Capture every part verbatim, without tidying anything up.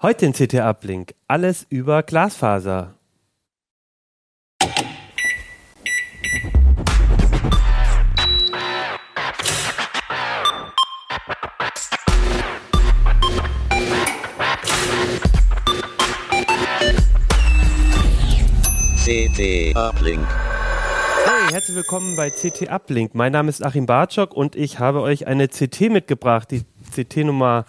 Heute in c't uplink alles über Glasfaser. c't uplink. Hey, herzlich willkommen bei c't uplink. Mein Name ist Achim Barczok und ich habe euch eine C T mitgebracht, die C T Nummer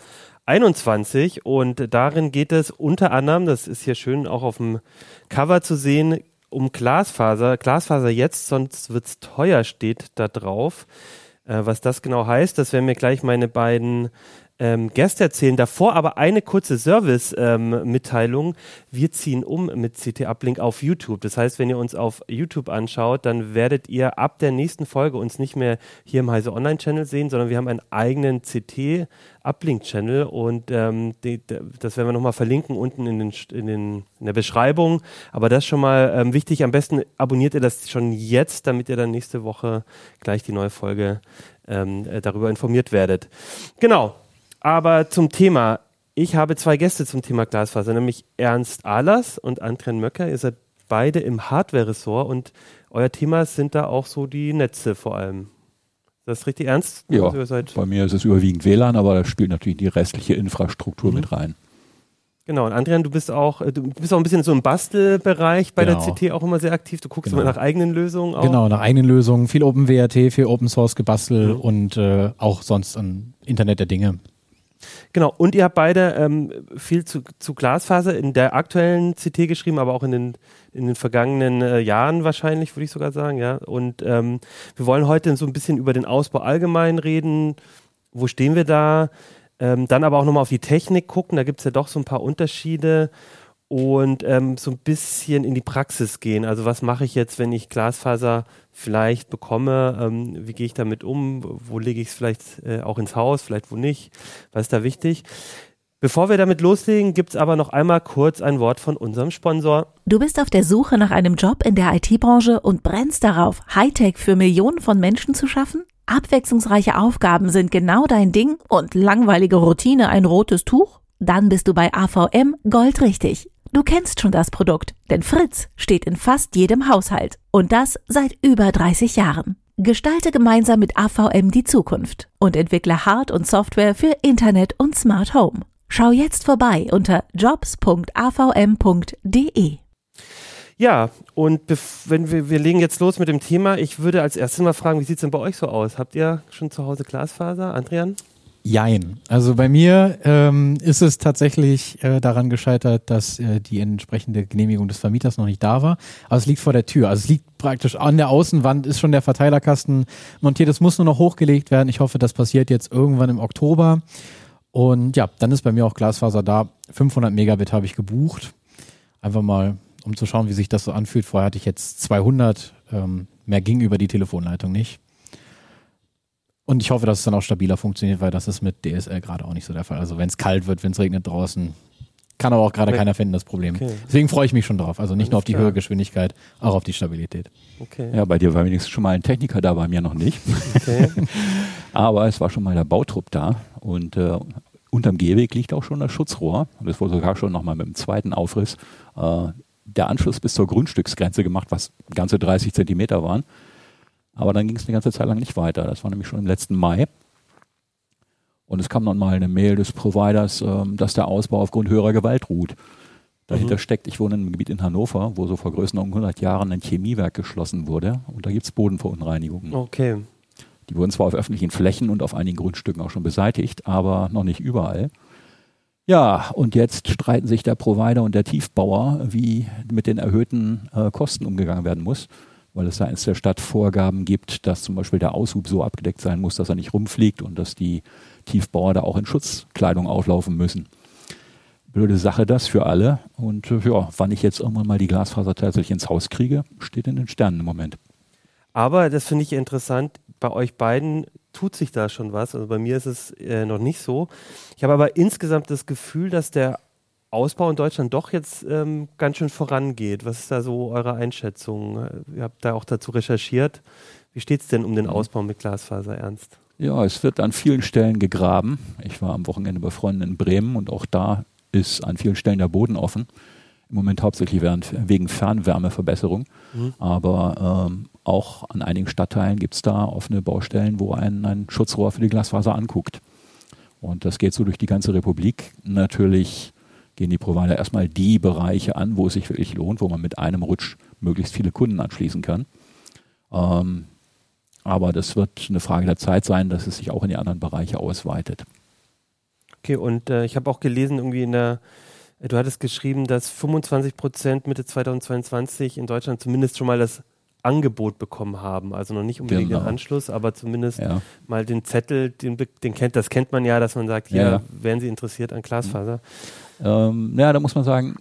einundzwanzig, und darin geht es unter anderem, das ist hier schön auch auf dem Cover zu sehen, um Glasfaser. Glasfaser jetzt, sonst wird's teuer, steht da drauf. Äh, was das genau heißt, das werden mir gleich meine beiden ähm, Gäste erzählen. Davor aber eine kurze Service-Mitteilung. Ähm, Wir ziehen um mit c't uplink auf YouTube. Das heißt, wenn ihr uns auf YouTube anschaut, dann werdet ihr ab der nächsten Folge uns nicht mehr hier im Heise Online-Channel sehen, sondern wir haben einen eigenen c't Uplink-Channel, und ähm, die, das werden wir nochmal verlinken unten in, den, in, den, in der Beschreibung. Aber das ist schon mal ähm, wichtig. Am besten abonniert ihr das schon jetzt, damit ihr dann nächste Woche gleich die neue Folge ähm, darüber informiert werdet. Genau, aber zum Thema. Ich habe zwei Gäste zum Thema Glasfaser, nämlich Ernst Ahlers und Adrian Möcker. Ihr seid beide im Hardware-Ressort und euer Thema sind da auch so die Netze vor allem. Das ist richtig, Ernst? Ja, bei mir ist es überwiegend W LAN, aber da spielt natürlich die restliche Infrastruktur mhm. mit rein. Genau, und Adrian, du bist auch du bist auch ein bisschen so im Bastelbereich bei genau. der C T auch immer sehr aktiv. Du guckst genau. immer nach eigenen Lösungen auch. Genau, nach eigenen Lösungen. Viel OpenWRT, viel Open Source gebastelt mhm. und äh, auch sonst an Internet der Dinge. Genau, und ihr habt beide ähm, viel zu, zu Glasfaser in der aktuellen C T geschrieben, aber auch in den, in den vergangenen äh, Jahren wahrscheinlich, würde ich sogar sagen. Ja. Und ähm, wir wollen heute so ein bisschen über den Ausbau allgemein reden, wo stehen wir da, ähm, dann aber auch nochmal auf die Technik gucken, da gibt es ja doch so ein paar Unterschiede, und ähm, so ein bisschen in die Praxis gehen. Also was mache ich jetzt, wenn ich Glasfaser vielleicht bekomme? Ähm, wie gehe ich damit um? Wo lege ich es vielleicht äh, auch ins Haus? Vielleicht wo nicht? Was ist da wichtig? Bevor wir damit loslegen, gibt es aber noch einmal kurz ein Wort von unserem Sponsor. Du bist auf der Suche nach einem Job in der I T-Branche und brennst darauf, Hightech für Millionen von Menschen zu schaffen? Abwechslungsreiche Aufgaben sind genau dein Ding und langweilige Routine ein rotes Tuch? Dann bist du bei A V M goldrichtig. Du kennst schon das Produkt, denn Fritz steht in fast jedem Haushalt. Und das seit über dreißig Jahren. Gestalte gemeinsam mit A V M die Zukunft und entwickle Hard- und Software für Internet und Smart Home. Schau jetzt vorbei unter jobs punkt a v m punkt d e. Ja, und bef- wenn wir, wir legen jetzt los mit dem Thema. Ich würde als erstes mal fragen, wie sieht es denn bei euch so aus? Habt ihr schon zu Hause Glasfaser, Adrian? Jein. Also bei mir ähm, ist es tatsächlich äh, daran gescheitert, dass äh, die entsprechende Genehmigung des Vermieters noch nicht da war. Aber es liegt vor der Tür. Also es liegt praktisch an der Außenwand, ist schon der Verteilerkasten montiert. Es muss nur noch hochgelegt werden. Ich hoffe, das passiert jetzt irgendwann im Oktober. Und ja, dann ist bei mir auch Glasfaser da. fünfhundert Megabit habe ich gebucht. Einfach mal, um zu schauen, wie sich das so anfühlt. Vorher hatte ich jetzt zweihundert. Ähm, mehr ging über die Telefonleitung nicht. Und ich hoffe, dass es dann auch stabiler funktioniert, weil das ist mit D S L gerade auch nicht so der Fall. Also wenn es kalt wird, wenn es regnet draußen, kann aber auch gerade keiner finden, das Problem. Okay. Deswegen freue ich mich schon drauf. Also nicht nur auf die höhere Geschwindigkeit, auch auf die Stabilität. Okay. Ja, bei dir war wenigstens schon mal ein Techniker da, bei mir noch nicht. Okay. Aber es war schon mal der Bautrupp da, und äh, unterm Gehweg liegt auch schon das Schutzrohr. Und das wurde sogar schon nochmal mit dem zweiten Aufriss äh, der Anschluss bis zur Grundstücksgrenze gemacht, was ganze dreißig Zentimeter waren. Aber dann ging es eine ganze Zeit lang nicht weiter. Das war nämlich schon im letzten Mai. Und es kam dann mal eine Mail des Providers, ähm, dass der Ausbau aufgrund höherer Gewalt ruht. Dahinter mhm. steckt, ich wohne in einem Gebiet in Hannover, wo so vor Größenordnung hundert Jahren ein Chemiewerk geschlossen wurde. Und da gibt es Bodenverunreinigungen. Okay. Die wurden zwar auf öffentlichen Flächen und auf einigen Grundstücken auch schon beseitigt, aber noch nicht überall. Ja, und jetzt streiten sich der Provider und der Tiefbauer, wie mit den erhöhten äh, Kosten umgegangen werden muss. weil es da eins der Stadtvorgaben gibt, dass zum Beispiel der Aushub so abgedeckt sein muss, dass er nicht rumfliegt und dass die Tiefbauer da auch in Schutzkleidung auflaufen müssen. Blöde Sache das für alle. Und ja, wann ich jetzt irgendwann mal die Glasfaser tatsächlich ins Haus kriege, steht in den Sternen im Moment. Aber das finde ich interessant, bei euch beiden tut sich da schon was. Also bei mir ist es äh, noch nicht so. Ich habe aber insgesamt das Gefühl, dass der Ausbau in Deutschland doch jetzt ähm, ganz schön vorangeht. Was ist da so eure Einschätzung? Ihr habt da auch dazu recherchiert. Wie steht es denn um den Ausbau mit Glasfaser, Ernst? Ja, es wird an vielen Stellen gegraben. Ich war am Wochenende bei Freunden in Bremen und auch da ist an vielen Stellen der Boden offen. Im Moment hauptsächlich wegen Fernwärmeverbesserung. Mhm. Aber ähm, auch an einigen Stadtteilen gibt es da offene Baustellen, wo einen ein Schutzrohr für die Glasfaser anguckt. Und das geht so durch die ganze Republik. Natürlich gehen die Provider erstmal die Bereiche an, wo es sich wirklich lohnt, wo man mit einem Rutsch möglichst viele Kunden anschließen kann. Ähm, aber das wird eine Frage der Zeit sein, dass es sich auch in die anderen Bereiche ausweitet. Okay, und äh, ich habe auch gelesen, irgendwie in der, du hattest geschrieben, dass fünfundzwanzig Prozent Mitte zweitausendzweiundzwanzig in Deutschland zumindest schon mal das Angebot bekommen haben, also noch nicht unbedingt genau. den Anschluss, aber zumindest ja. mal den Zettel, den, den kennt, das kennt man ja, dass man sagt, hier ja. wären Sie interessiert an Glasfaser. Mhm. Ähm, ja, da muss man sagen,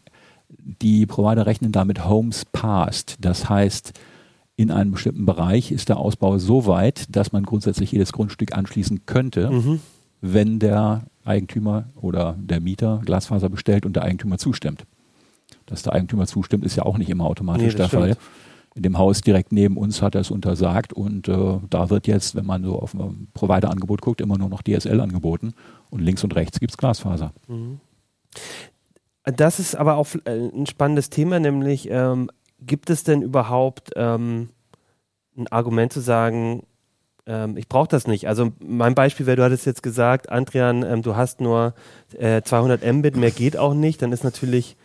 die Provider rechnen damit Homes Passed, das heißt, in einem bestimmten Bereich ist der Ausbau so weit, dass man grundsätzlich jedes Grundstück anschließen könnte, mhm. wenn der Eigentümer oder der Mieter Glasfaser bestellt und der Eigentümer zustimmt. Dass der Eigentümer zustimmt, ist ja auch nicht immer automatisch nee, der stimmt. Fall. In dem Haus direkt neben uns hat er es untersagt und äh, da wird jetzt, wenn man so auf ein Provider-Angebot guckt, immer nur noch D S L angeboten und links und rechts gibt es Glasfaser. Mhm. Das ist aber auch ein spannendes Thema, nämlich ähm, gibt es denn überhaupt ähm, ein Argument zu sagen, ähm, ich brauche das nicht? Also mein Beispiel wäre, du hattest jetzt gesagt, Adrian, ähm, du hast nur äh, zweihundert Mbit, mehr geht auch nicht, dann ist natürlich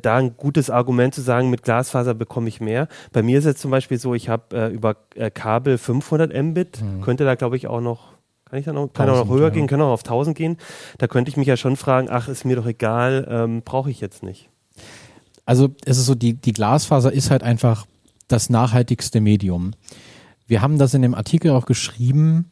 da ein gutes Argument zu sagen, mit Glasfaser bekomme ich mehr. Bei mir ist jetzt zum Beispiel so, ich habe äh, über äh, Kabel fünfhundert Mbit, mhm. könnte da glaube ich auch noch, kann ich da noch, kann tausend, auch noch höher ja. gehen, kann auch auf tausend gehen. Da könnte ich mich ja schon fragen, ach, ist mir doch egal, ähm, brauche ich jetzt nicht. Also es ist so, die, die Glasfaser ist halt einfach das nachhaltigste Medium. Wir haben das in dem Artikel auch geschrieben,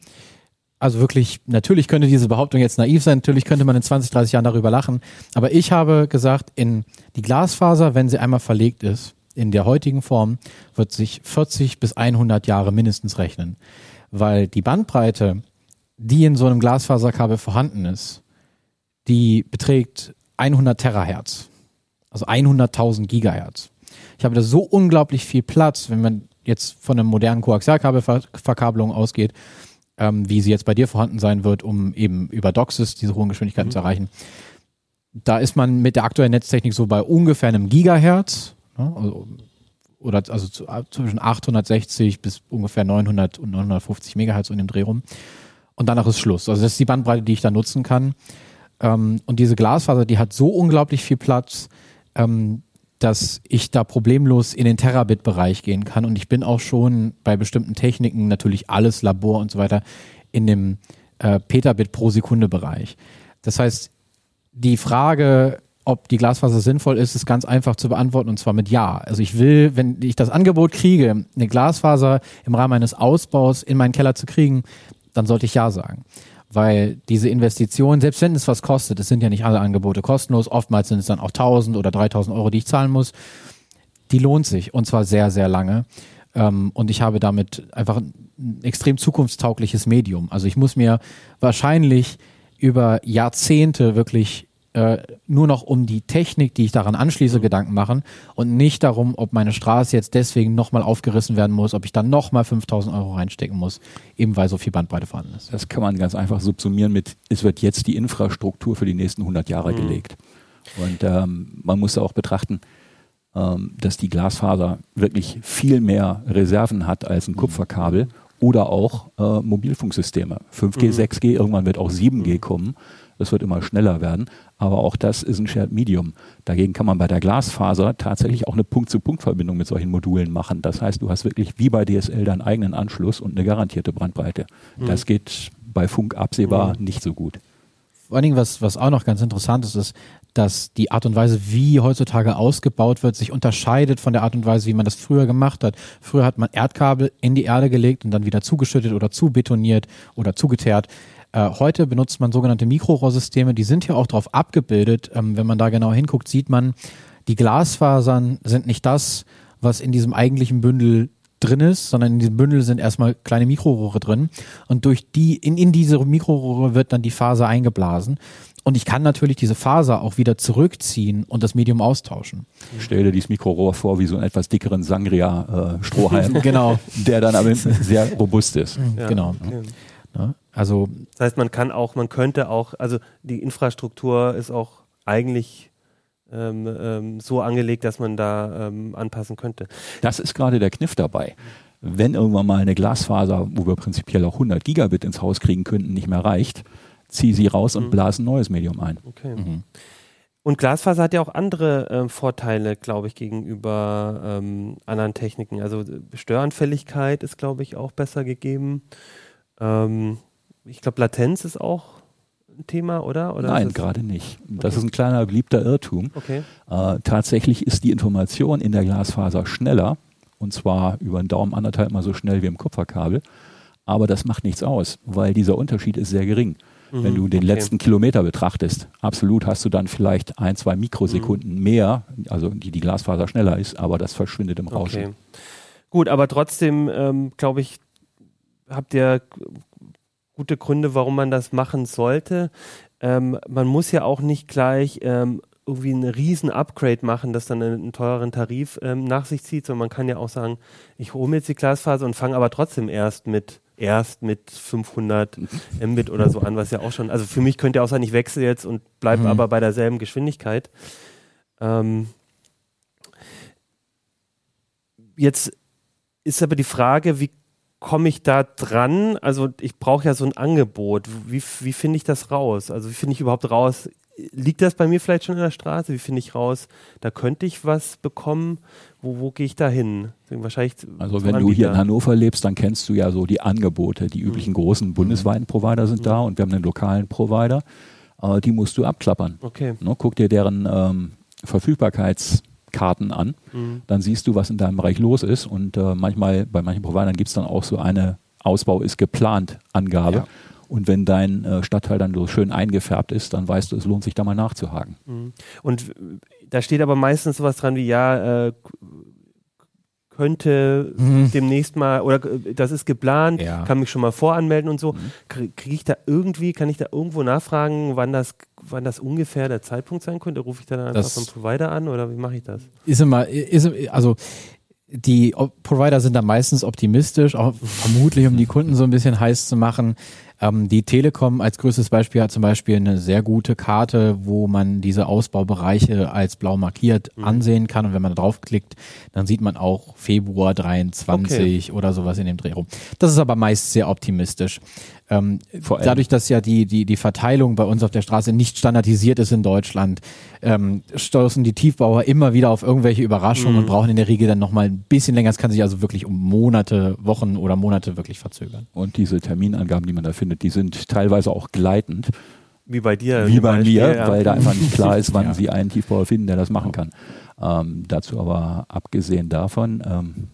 also wirklich, natürlich könnte diese Behauptung jetzt naiv sein, natürlich könnte man in zwanzig, dreißig Jahren darüber lachen, aber ich habe gesagt, in die Glasfaser, wenn sie einmal verlegt ist, in der heutigen Form, wird sich vierzig bis hundert Jahre mindestens rechnen, weil die Bandbreite, die in so einem Glasfaserkabel vorhanden ist, die beträgt hundert Terahertz, also hunderttausend Gigahertz. Ich habe da so unglaublich viel Platz, wenn man jetzt von einer modernen Koaxialkabelverkabelung ausgeht, wie sie jetzt bei dir vorhanden sein wird, um eben über DOCSIS diese hohen Geschwindigkeiten mhm. zu erreichen. Da ist man mit der aktuellen Netztechnik so bei ungefähr einem Gigahertz, ne? also, oder also zu, zwischen achthundertsechzig bis ungefähr neunhundert und neunhundertfünfzig Megahertz in dem Dreh rum. Und danach ist Schluss. Also das ist die Bandbreite, die ich da nutzen kann. Ähm, und diese Glasfaser, die hat so unglaublich viel Platz, ähm, dass ich da problemlos in den Terabit-Bereich gehen kann. Und ich bin auch schon bei bestimmten Techniken, natürlich alles, Labor und so weiter, in dem äh, Petabit pro Sekunde-Bereich. Das heißt, die Frage, ob die Glasfaser sinnvoll ist, ist ganz einfach zu beantworten und zwar mit Ja. Also ich will, wenn ich das Angebot kriege, eine Glasfaser im Rahmen meines Ausbaus in meinen Keller zu kriegen, dann sollte ich Ja sagen. Weil diese Investition, selbst wenn es was kostet, es sind ja nicht alle Angebote kostenlos, oftmals sind es dann auch tausend oder dreitausend Euro, die ich zahlen muss, die lohnt sich und zwar sehr, sehr lange. Und ich habe damit einfach ein extrem zukunftstaugliches Medium. Also ich muss mir wahrscheinlich über Jahrzehnte wirklich nur noch um die Technik, die ich daran anschließe, mhm. Gedanken machen und nicht darum, ob meine Straße jetzt deswegen nochmal aufgerissen werden muss, ob ich dann nochmal fünftausend Euro reinstecken muss, eben weil so viel Bandbreite vorhanden ist. Das kann man ganz einfach subsumieren mit, es wird jetzt die Infrastruktur für die nächsten hundert Jahre mhm. gelegt. Und ähm, man muss auch betrachten, ähm, dass die Glasfaser wirklich viel mehr Reserven hat als ein mhm. Kupferkabel oder auch äh, Mobilfunksysteme. fünf G, mhm. sechs G, irgendwann wird auch sieben G mhm. kommen. Das wird immer schneller werden, aber auch das ist ein Shared Medium. Dagegen kann man bei der Glasfaser tatsächlich auch eine Punkt-zu-Punkt-Verbindung mit solchen Modulen machen. Das heißt, du hast wirklich wie bei D S L deinen eigenen Anschluss und eine garantierte Bandbreite. Mhm. Das geht bei Funk absehbar mhm. nicht so gut. vor allen Dingen, was, was auch noch ganz interessant ist, ist, dass die Art und Weise, wie heutzutage ausgebaut wird, sich unterscheidet von der Art und Weise, wie man das früher gemacht hat. Früher hat man Erdkabel in die Erde gelegt und dann wieder zugeschüttet oder zubetoniert oder zugeteert. Äh, heute benutzt man sogenannte Mikrorohrsysteme, die sind hier auch drauf abgebildet. Ähm, wenn man da genau hinguckt, sieht man, die Glasfasern sind nicht das, was in diesem eigentlichen Bündel drin ist, sondern in diesem Bündel sind erstmal kleine Mikrorohre drin und durch die, in, in diese Mikrorohre wird dann die Faser eingeblasen. Und ich kann natürlich diese Faser auch wieder zurückziehen und das Medium austauschen. Ich stell dir dieses Mikrorohr vor wie so einen etwas dickeren Sangria-Strohhalm, äh, genau. der dann aber sehr robust ist. Ja, genau. Okay. Ja, also das heißt, man kann auch, man könnte auch, also die Infrastruktur ist auch eigentlich Ähm, ähm, so angelegt, dass man da ähm, anpassen könnte. Das ist gerade der Kniff dabei. Wenn irgendwann mal eine Glasfaser, wo wir prinzipiell auch hundert Gigabit ins Haus kriegen könnten, nicht mehr reicht, zieh sie raus und mhm. blas ein neues Medium ein. Okay. Mhm. Und Glasfaser hat ja auch andere ähm, Vorteile, glaube ich, gegenüber ähm, anderen Techniken. Also Störanfälligkeit ist, glaube ich, auch besser gegeben. Ähm, ich glaube, Latenz ist auch Thema, oder? oder Nein, gerade nicht. Das okay. ist ein kleiner beliebter Irrtum. Okay. Äh, tatsächlich ist die Information in der Glasfaser schneller, und zwar über den Daumen anderthalb Mal so schnell wie im Kupferkabel, aber das macht nichts aus, weil dieser Unterschied ist sehr gering. Mhm. Wenn du den okay. letzten Kilometer betrachtest, absolut hast du dann vielleicht ein, zwei Mikrosekunden mhm. mehr, also die, die Glasfaser schneller ist, aber das verschwindet im Rauschen. Okay. Gut, aber trotzdem, ähm, glaube ich, habt ihr gute Gründe, warum man das machen sollte. Ähm, man muss ja auch nicht gleich ähm, irgendwie einen riesen Upgrade machen, das dann einen teureren Tarif ähm, nach sich zieht, sondern man kann ja auch sagen, ich hole mir jetzt die Glasfaser und fange aber trotzdem erst mit erst mit fünfhundert Mbit oder so an, was ja auch schon, also für mich könnte ja auch sein, ich wechsle jetzt und bleibe mhm. aber bei derselben Geschwindigkeit. Ähm, jetzt ist aber die Frage, wie komme ich da dran? Also ich brauche ja so ein Angebot. Wie, wie finde ich das raus? Also wie finde ich überhaupt raus? Liegt das bei mir vielleicht schon in der Straße? Wie finde ich raus? Da könnte ich was bekommen. Wo, wo gehe ich da hin? Wahrscheinlich also wenn Anbieter. Du hier in Hannover lebst, dann kennst du ja so die Angebote. Die üblichen großen bundesweiten Provider sind mhm. da und wir haben einen lokalen Provider. Äh, die musst du abklappern. Okay. Ne, guck dir deren ähm, Verfügbarkeits- Karten an, mhm. dann siehst du, was in deinem Bereich los ist und äh, manchmal, bei manchen Providern gibt es dann auch so eine Ausbau ist geplant Angabe ja. und wenn dein äh, Stadtteil dann so schön eingefärbt ist, dann weißt du, es lohnt sich da mal nachzuhaken. Mhm. Und da steht aber meistens sowas dran wie, ja, äh, könnte mhm. demnächst mal, oder das ist geplant, ja. kann mich schon mal voranmelden und so. Mhm. Kriege ich da irgendwie, kann ich da irgendwo nachfragen, wann das wann das ungefähr der Zeitpunkt sein könnte? Rufe ich dann einfach das vom Provider an oder wie mache ich das? Ist immer, ist, also die Provider sind da meistens optimistisch, auch vermutlich um die Kunden so ein bisschen heiß zu machen. Ähm, die Telekom als größtes Beispiel hat zum Beispiel eine sehr gute Karte, wo man diese Ausbaubereiche als blau markiert mhm. ansehen kann und wenn man da draufklickt, dann sieht man auch Februar dreiundzwanzig okay. oder sowas in dem Dreh rum. Das ist aber meist sehr optimistisch. Ähm, dadurch, dass ja die, die, die Verteilung bei uns auf der Straße nicht standardisiert ist in Deutschland, ähm, stoßen die Tiefbauer immer wieder auf irgendwelche Überraschungen mhm. und brauchen in der Regel dann nochmal ein bisschen länger. Es kann sich also wirklich um Monate, Wochen oder Monate wirklich verzögern. Und diese Terminangaben, die man da findet, die sind teilweise auch gleitend. Wie bei dir. Wie bei Beispiel, mir, ja. weil da einfach nicht klar ist, wann ja. sie einen Tiefbauer finden, der das machen kann. Ähm, dazu aber abgesehen davon, ähm,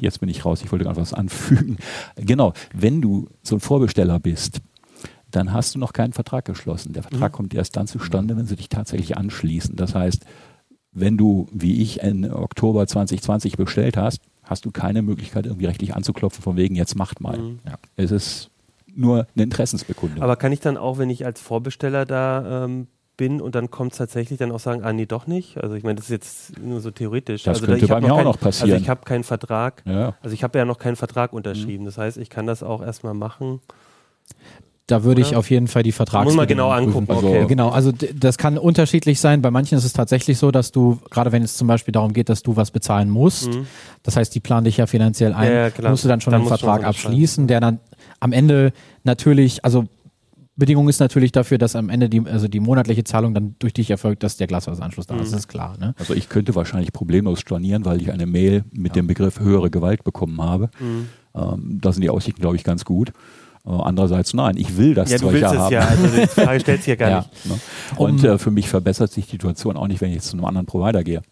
jetzt bin ich raus, ich wollte gerade was anfügen. Genau, wenn du so ein Vorbesteller bist, dann hast du noch keinen Vertrag geschlossen. Der Vertrag mhm. kommt erst dann zustande, wenn sie dich tatsächlich anschließen. Das heißt, wenn du, wie ich, in Oktober zwanzig zwanzig bestellt hast, hast du keine Möglichkeit, irgendwie rechtlich anzuklopfen, von wegen, jetzt macht mal. Mhm. Ja. Es ist nur eine Interessensbekundung. Aber kann ich dann auch, wenn ich als Vorbesteller da ähm, bin und dann kommt es tatsächlich, dann auch sagen, ah nee, doch nicht? Also ich meine, das ist jetzt nur so theoretisch. Das also, könnte da, bei mir auch kein, noch passieren. Also ich habe keinen Vertrag, ja. also ich habe ja noch keinen Vertrag unterschrieben. Mhm. Das heißt, ich kann das auch erstmal machen. Da würde ich auf jeden Fall die Vertragsbedingungen muss man genau angucken. Also, okay. Genau, also das kann unterschiedlich sein. Bei manchen ist es tatsächlich so, dass du, gerade wenn es zum Beispiel darum geht, dass du was bezahlen musst, mhm. das heißt, die planen dich ja finanziell ein, ja, ja, musst du dann schon dann einen Vertrag schon abschließen, der dann am Ende natürlich, also Bedingung ist natürlich dafür, dass am Ende die, also die monatliche Zahlung dann durch dich erfolgt, dass der Glasfaseranschluss da mhm. ist, das ist klar. Ne? Also ich könnte wahrscheinlich problemlos stornieren, weil ich eine Mail mit ja. dem Begriff höhere Gewalt bekommen habe. Mhm. Ähm, da sind die Aussichten, glaube ich, ganz gut. Andererseits, nein, ich will das ja, Zeug ja haben. Ja, du willst es ja. Also die Frage stellt sich ja gar ja, nicht. Ne? Und um, äh, für mich verbessert sich die Situation auch nicht, wenn ich jetzt zu einem anderen Provider gehe.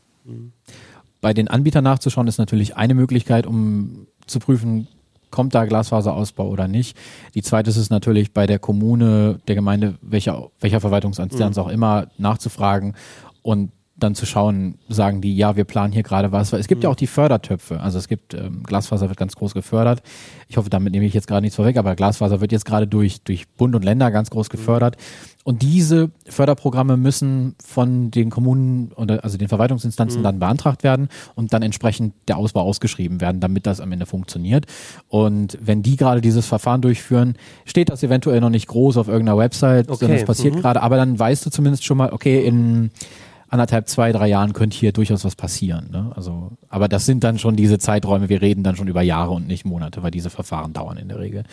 Bei den Anbietern nachzuschauen ist natürlich eine Möglichkeit, um zu prüfen, kommt da Glasfaserausbau oder nicht. Die zweite ist es natürlich bei der Kommune, der Gemeinde, welcher, welcher Verwaltungsinstanz mhm. auch immer, nachzufragen und dann zu schauen, sagen die, ja, wir planen hier gerade was. Es gibt mhm. ja auch die Fördertöpfe. Also es gibt, ähm, Glasfaser wird ganz groß gefördert. Ich hoffe, damit nehme ich jetzt gerade nichts vorweg, aber Glasfaser wird jetzt gerade durch, durch Bund und Länder ganz groß gefördert. Mhm. Und diese Förderprogramme müssen von den Kommunen, also den Verwaltungsinstanzen mhm. dann beantragt werden und dann entsprechend der Ausbau ausgeschrieben werden, damit das am Ende funktioniert. Und wenn die gerade dieses Verfahren durchführen, steht das eventuell noch nicht groß auf irgendeiner Website, okay. sondern es passiert mhm. gerade. Aber dann weißt du zumindest schon mal, okay, in anderthalb, zwei, drei Jahren könnte hier durchaus was passieren. Ne? Also, aber das sind dann schon diese Zeiträume, wir reden dann schon über Jahre und nicht Monate, weil diese Verfahren dauern in der Regel.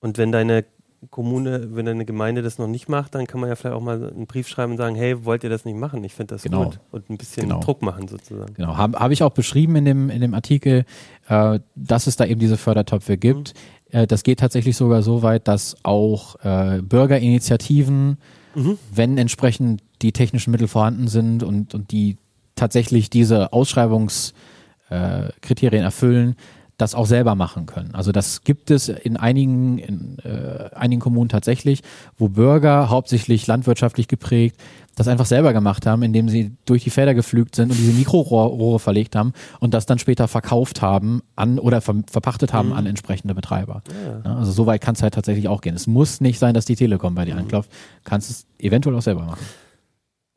Und wenn deine Kommune, wenn deine Gemeinde das noch nicht macht, dann kann man ja vielleicht auch mal einen Brief schreiben und sagen, hey, wollt ihr das nicht machen? Ich finde das genau. gut. Und ein bisschen genau. Druck machen sozusagen. Genau, habe hab ich auch beschrieben in dem, in dem Artikel, äh, dass es da eben diese Fördertöpfe gibt. Mhm. Äh, das geht tatsächlich sogar so weit, dass auch äh, Bürgerinitiativen, mhm. wenn entsprechend die technischen Mittel vorhanden sind und, und die tatsächlich diese Ausschreibungskriterien äh, erfüllen, das auch selber machen können. Also das gibt es in einigen, in, äh, einigen Kommunen tatsächlich, wo Bürger, hauptsächlich landwirtschaftlich geprägt, das einfach selber gemacht haben, indem sie durch die Felder geflügt sind und diese Mikrorohre verlegt haben und das dann später verkauft haben an oder ver- verpachtet haben mhm. an entsprechende Betreiber. Ja. Also so weit kann es halt tatsächlich auch gehen. Es muss nicht sein, dass die Telekom bei dir mhm. anklopft. Kannst es eventuell auch selber machen.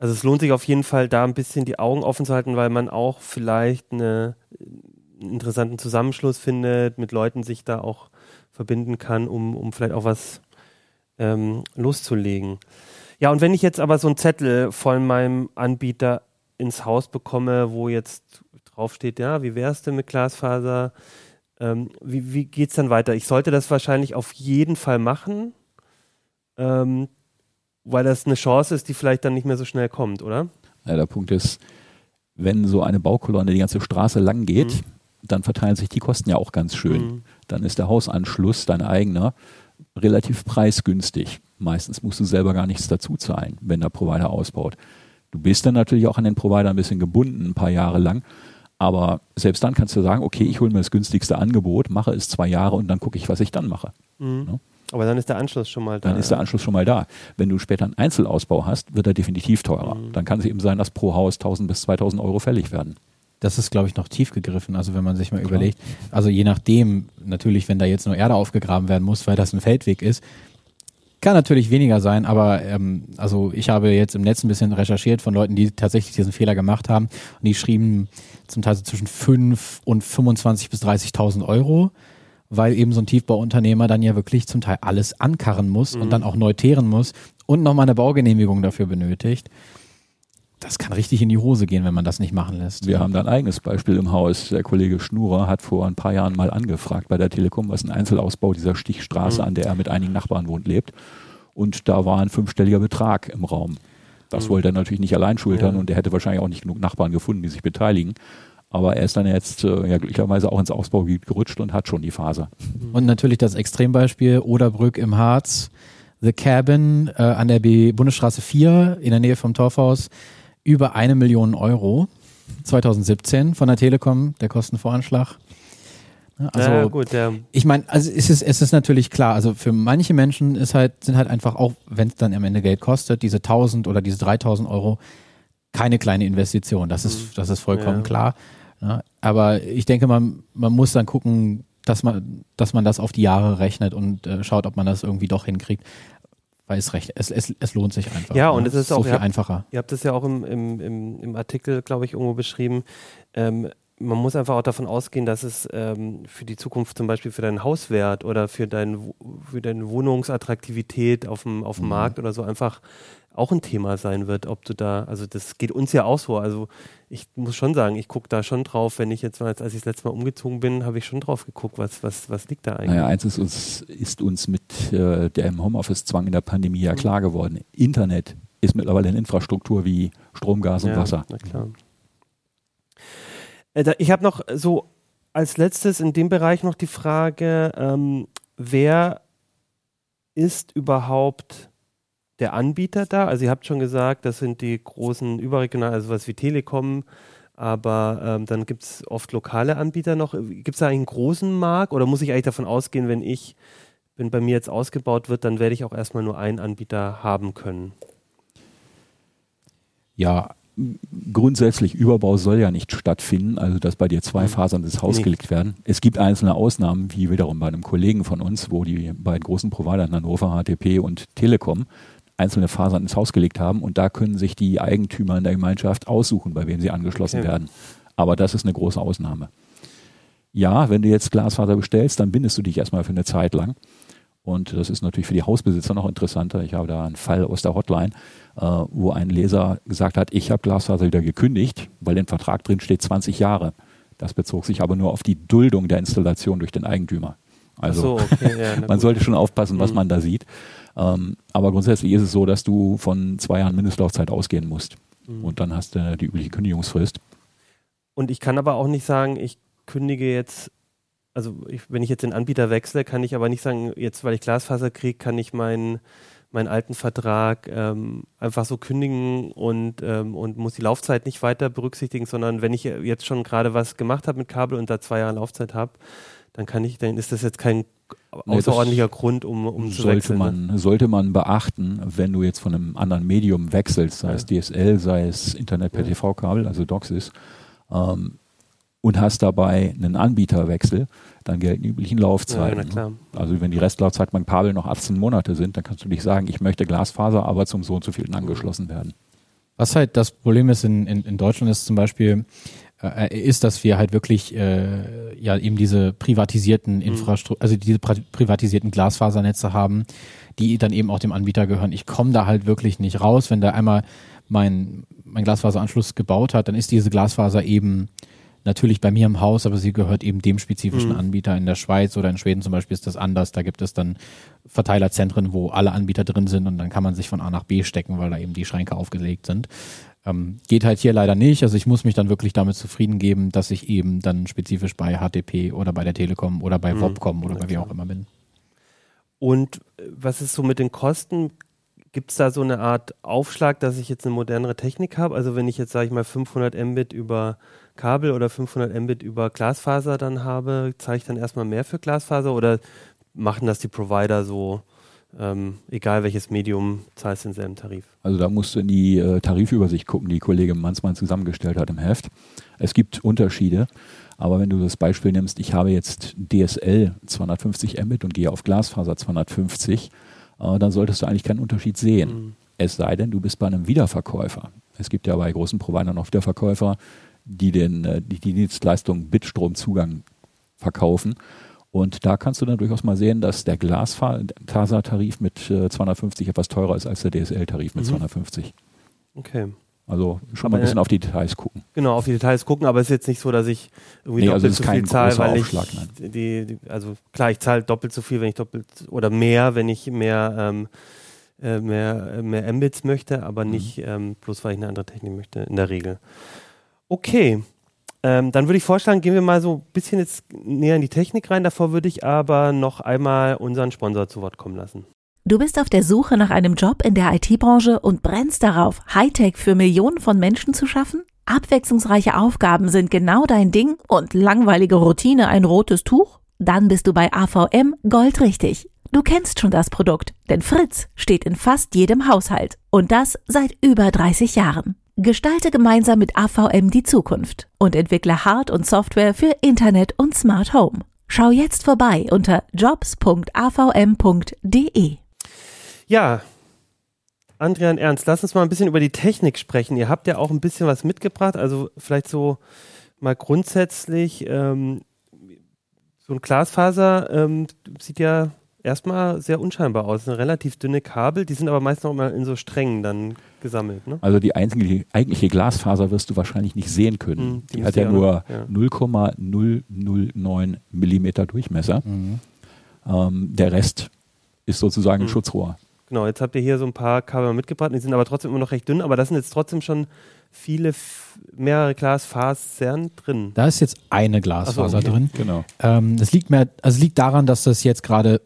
Also es lohnt sich auf jeden Fall, da ein bisschen die Augen offen zu halten, weil man auch vielleicht eine, einen interessanten Zusammenschluss findet, mit Leuten sich da auch verbinden kann, um, um vielleicht auch was ähm, loszulegen. Ja, und wenn ich jetzt aber so einen Zettel von meinem Anbieter ins Haus bekomme, wo jetzt draufsteht, ja, wie wär's denn mit Glasfaser? Ähm, wie wie geht's dann weiter? Ich sollte das wahrscheinlich auf jeden Fall machen, ähm, weil das eine Chance ist, die vielleicht dann nicht mehr so schnell kommt, oder? Ja, der Punkt ist, wenn so eine Baukolonne die ganze Straße lang geht, mhm. dann verteilen sich die Kosten ja auch ganz schön. Mhm. Dann ist der Hausanschluss, dein eigener, relativ preisgünstig. Meistens musst du selber gar nichts dazu zahlen, wenn der Provider ausbaut. Du bist dann natürlich auch an den Provider ein bisschen gebunden, ein paar Jahre lang. Aber selbst dann kannst du sagen, okay, ich hole mir das günstigste Angebot, mache es zwei Jahre und dann gucke ich, was ich dann mache. Mhm. Ja? Aber dann ist der Anschluss schon mal da. Dann ist der Anschluss schon mal da. Wenn du später einen Einzelausbau hast, wird er definitiv teurer. Mhm. Dann kann es eben sein, dass pro Haus tausend bis zweitausend Euro fällig werden. Das ist, glaube ich, noch tief gegriffen. Also wenn man sich mal Klar. überlegt, also je nachdem, natürlich, wenn da jetzt nur Erde aufgegraben werden muss, weil das ein Feldweg ist, kann natürlich weniger sein, aber ähm, also ich habe jetzt im Netz ein bisschen recherchiert von Leuten, die tatsächlich diesen Fehler gemacht haben und die schrieben zum Teil so zwischen fünf und fünfundzwanzig bis dreißigtausend Euro. Weil eben so ein Tiefbauunternehmer dann ja wirklich zum Teil alles ankarren muss mhm. und dann auch neu teeren muss und nochmal eine Baugenehmigung dafür benötigt. Das kann richtig in die Hose gehen, wenn man das nicht machen lässt. Wir haben da ein eigenes Beispiel im Haus. Der Kollege Schnurer hat vor ein paar Jahren mal angefragt bei der Telekom, was ein Einzelausbau dieser Stichstraße, mhm. an der er mit einigen Nachbarn wohnt, lebt. Und da war ein fünfstelliger Betrag im Raum. Das mhm. wollte er natürlich nicht allein schultern, ja. und er hätte wahrscheinlich auch nicht genug Nachbarn gefunden, die sich beteiligen. Aber er ist dann jetzt äh, ja, glücklicherweise auch ins Ausbaugebiet gerutscht und hat schon die Faser. Und natürlich das Extrembeispiel Oderbrück im Harz, The Cabin äh, an der B- Bundesstraße vier in der Nähe vom Torfhaus, über eine Million Euro, zweitausendsiebzehn von der Telekom, der Kostenvoranschlag. Also ja, gut, ja. Ich meine, also es ist, es ist natürlich klar, also für manche Menschen ist halt, sind halt einfach auch, wenn es dann am Ende Geld kostet, diese tausend oder diese dreitausend Euro keine kleine Investition. Das ist, das ist vollkommen ja. klar. Ja, aber ich denke, man, man muss dann gucken, dass man, dass man das auf die Jahre rechnet und äh, schaut, ob man das irgendwie doch hinkriegt. Weil es recht, es, es, es lohnt sich einfach. Ja, und es ist so auch viel habt, einfacher. Ihr habt das ja auch im, im, im, im Artikel, glaube ich, irgendwo beschrieben. Ähm, man muss einfach auch davon ausgehen, dass es ähm, für die Zukunft, zum Beispiel für deinen Hauswert oder für, dein, für deine Wohnungsattraktivität auf dem, auf dem mhm. Markt oder so einfach auch ein Thema sein wird, ob du da, also das geht uns ja auch so, also ich muss schon sagen, ich gucke da schon drauf, wenn ich jetzt mal, als ich das letzte Mal umgezogen bin, habe ich schon drauf geguckt, was, was, was liegt da eigentlich. Naja, eins ist uns, ist uns mit äh, dem Homeoffice-Zwang in der Pandemie ja klar geworden, Internet ist mittlerweile eine Infrastruktur wie Strom, Gas und ja, Wasser. Na klar. Ich habe noch so als letztes in dem Bereich noch die Frage, ähm, wer ist überhaupt der Anbieter da? Also ihr habt schon gesagt, das sind die großen überregionalen, also was wie Telekom, aber ähm, dann gibt es oft lokale Anbieter noch. Gibt es da einen großen Markt oder muss ich eigentlich davon ausgehen, wenn ich, wenn bei mir jetzt ausgebaut wird, dann werde ich auch erstmal nur einen Anbieter haben können? Ja, grundsätzlich Überbau soll ja nicht stattfinden, also dass bei dir zwei Fasern ins Haus gelegt werden. Es gibt einzelne Ausnahmen, wie wiederum bei einem Kollegen von uns, wo die beiden großen Provider Hannover, H T P und Telekom einzelne Fasern ins Haus gelegt haben und da können sich die Eigentümer in der Gemeinschaft aussuchen, bei wem sie angeschlossen okay. werden. Aber das ist eine große Ausnahme. Ja, wenn du jetzt Glasfaser bestellst, dann bindest du dich erstmal für eine Zeit lang. Und das ist natürlich für die Hausbesitzer noch interessanter. Ich habe da einen Fall aus der Hotline, äh, wo ein Leser gesagt hat, ich habe Glasfaser wieder gekündigt, weil im Vertrag drin steht zwanzig Jahre. Das bezog sich aber nur auf die Duldung der Installation durch den Eigentümer. Also so, okay, ja, man sollte schon aufpassen, was mhm. man da sieht. Ähm, aber grundsätzlich ist es so, dass du von zwei Jahren Mindestlaufzeit ausgehen musst. Mhm. Und dann hast du die übliche Kündigungsfrist. Und ich kann aber auch nicht sagen, ich kündige jetzt. Also ich, wenn ich jetzt den Anbieter wechsle, kann ich aber nicht sagen, jetzt weil ich Glasfaser kriege, kann ich meinen, meinen alten Vertrag ähm, einfach so kündigen und, ähm, und muss die Laufzeit nicht weiter berücksichtigen, sondern wenn ich jetzt schon gerade was gemacht habe mit Kabel und da zwei Jahre Laufzeit habe, dann kann ich, dann ist das jetzt kein außerordentlicher nee, Grund, um, um zu wechseln. Man, sollte man beachten, wenn du jetzt von einem anderen Medium wechselst, sei ja. es D S L, sei es Internet per ja. T V-Kabel, also DOCSIS, ähm, und hast dabei einen Anbieterwechsel, dann gelten die üblichen Laufzeiten. Ja, na klar. Also wenn die Restlaufzeit beim Kabel noch achtzehn Monate sind, dann kannst du nicht sagen, ich möchte Glasfaser, aber zum so und so vielen angeschlossen werden. Was halt das Problem ist in, in, in Deutschland ist zum Beispiel, äh, ist, dass wir halt wirklich äh, ja eben diese privatisierten Infrastruktur, also diese privatisierten Glasfasernetze haben, die dann eben auch dem Anbieter gehören. Ich komme da halt wirklich nicht raus, wenn da einmal mein, mein Glasfaseranschluss gebaut hat, dann ist diese Glasfaser eben natürlich bei mir im Haus, aber sie gehört eben dem spezifischen mhm. Anbieter. In der Schweiz oder in Schweden zum Beispiel ist das anders. Da gibt es dann Verteilerzentren, wo alle Anbieter drin sind und dann kann man sich von A nach B stecken, weil da eben die Schränke aufgelegt sind. Ähm, geht halt hier leider nicht. Also ich muss mich dann wirklich damit zufrieden geben, dass ich eben dann spezifisch bei H T P oder bei der Telekom oder bei mhm. Wopcom oder ja, bei wie auch immer bin. Und was ist so mit den Kosten? Gibt es da so eine Art Aufschlag, dass ich jetzt eine modernere Technik habe? Also wenn ich jetzt, sage ich mal, fünfhundert Mbit über Kabel oder fünfhundert Mbit über Glasfaser dann habe, zahle ich dann erstmal mehr für Glasfaser oder machen das die Provider so, ähm, egal welches Medium, zahlst du denselben Tarif? Also da musst du in die äh, Tarifübersicht gucken, die Kollege Manzmann zusammengestellt hat im Heft. Es gibt Unterschiede, aber wenn du das Beispiel nimmst, ich habe jetzt D S L zweihundertfünfzig Mbit und gehe auf Glasfaser zweihundertfünfzig, äh, dann solltest du eigentlich keinen Unterschied sehen. Mhm. Es sei denn, du bist bei einem Wiederverkäufer. Es gibt ja bei großen Providern noch Wiederverkäufer, die den die Dienstleistung Bitstromzugang verkaufen. Und da kannst du dann durchaus mal sehen, dass der Glasfaser-Tarif mit zweihundertfünfzig etwas teurer ist als der D S L-Tarif mit mhm. zweihundertfünfzig. Okay. Also schon aber mal ein bisschen auf die Details gucken. Genau, auf die Details gucken, aber es ist jetzt nicht so, dass ich irgendwie nee, doppelt also so viel zahle, weil ich die, die, also klar, ich zahle doppelt so viel, wenn ich doppelt oder mehr, wenn ich mehr ähm, mehr, mehr Mbits möchte, aber nicht mhm. ähm, bloß, weil ich eine andere Technik möchte, in der Regel. Okay, ähm, dann würde ich vorschlagen, gehen wir mal so ein bisschen jetzt näher in die Technik rein. Davor würde ich aber noch einmal unseren Sponsor zu Wort kommen lassen. Du bist auf der Suche nach einem Job in der I T-Branche und brennst darauf, Hightech für Millionen von Menschen zu schaffen? Abwechslungsreiche Aufgaben sind genau dein Ding und langweilige Routine ein rotes Tuch? Dann bist du bei A V M goldrichtig. Du kennst schon das Produkt, denn Fritz steht in fast jedem Haushalt und das seit über dreißig Jahren. Gestalte gemeinsam mit A V M die Zukunft und entwickle Hard- und Software für Internet und Smart Home. Schau jetzt vorbei unter jobs punkt a v m punkt de. Ja, Adrian, Ernst, lass uns mal ein bisschen über die Technik sprechen. Ihr habt ja auch ein bisschen was mitgebracht, also vielleicht so mal grundsätzlich, ähm, so ein Glasfaser ähm, sieht ja erstmal sehr unscheinbar aus, eine relativ dünne Kabel, die sind aber meist noch immer in so Strängen dann gesammelt. Ne? Also die einzige, eigentliche Glasfaser wirst du wahrscheinlich nicht sehen können. Mhm, die die hat ja nur ja. null Komma null null neun Millimeter Durchmesser. Mhm. Ähm, der Rest ist sozusagen mhm. ein Schutzrohr. genau, jetzt habt ihr hier so ein paar Kabel mitgebracht, die sind aber trotzdem immer noch recht dünn, aber das sind jetzt trotzdem schon viele, mehrere Glasfasern drin. Da ist jetzt eine Glasfaser so, okay. drin. Genau. Ähm, das liegt mehr, also liegt daran, dass das jetzt gerade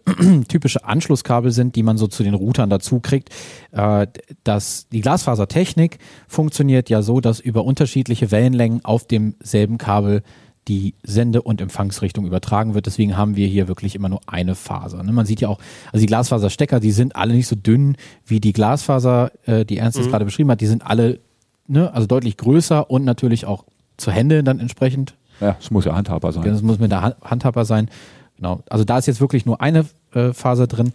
typische Anschlusskabel sind, die man so zu den Routern dazu kriegt. Äh, dass die Glasfasertechnik funktioniert ja so, dass über unterschiedliche Wellenlängen auf demselben Kabel die Sende- und Empfangsrichtung übertragen wird. Deswegen haben wir hier wirklich immer nur eine Faser. Ne? Man sieht ja auch, also die Glasfaserstecker, die sind alle nicht so dünn wie die Glasfaser, äh, die Ernst mhm. gerade beschrieben hat. Die sind alle, ne, also deutlich größer und natürlich auch zu Hände dann entsprechend. Ja, es muss ja handhabbar sein. Das muss mit der Hand, handhabbar sein. Genau. Also da ist jetzt wirklich nur eine äh, Faser drin.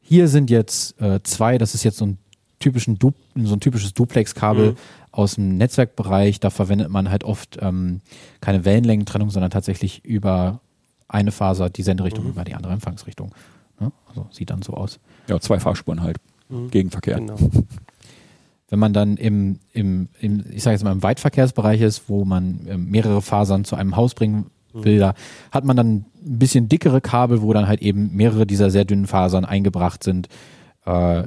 Hier sind jetzt äh, zwei. Das ist jetzt so ein, typischen du- so ein typisches Duplex-Kabel. Mhm. Aus dem Netzwerkbereich, da verwendet man halt oft ähm, keine Wellenlängentrennung, sondern tatsächlich über eine Faser die Senderichtung mhm. über die andere Empfangsrichtung. Ja, also sieht dann so aus. Ja, zwei Fahrspuren halt. Mhm. Gegenverkehr. Genau. Wenn man dann im, im, im ich sage jetzt mal, im Weitverkehrsbereich ist, wo man ähm, mehrere Fasern zu einem Haus bringen will, mhm. da hat man dann ein bisschen dickere Kabel, wo dann halt eben mehrere dieser sehr dünnen Fasern eingebracht sind. Äh,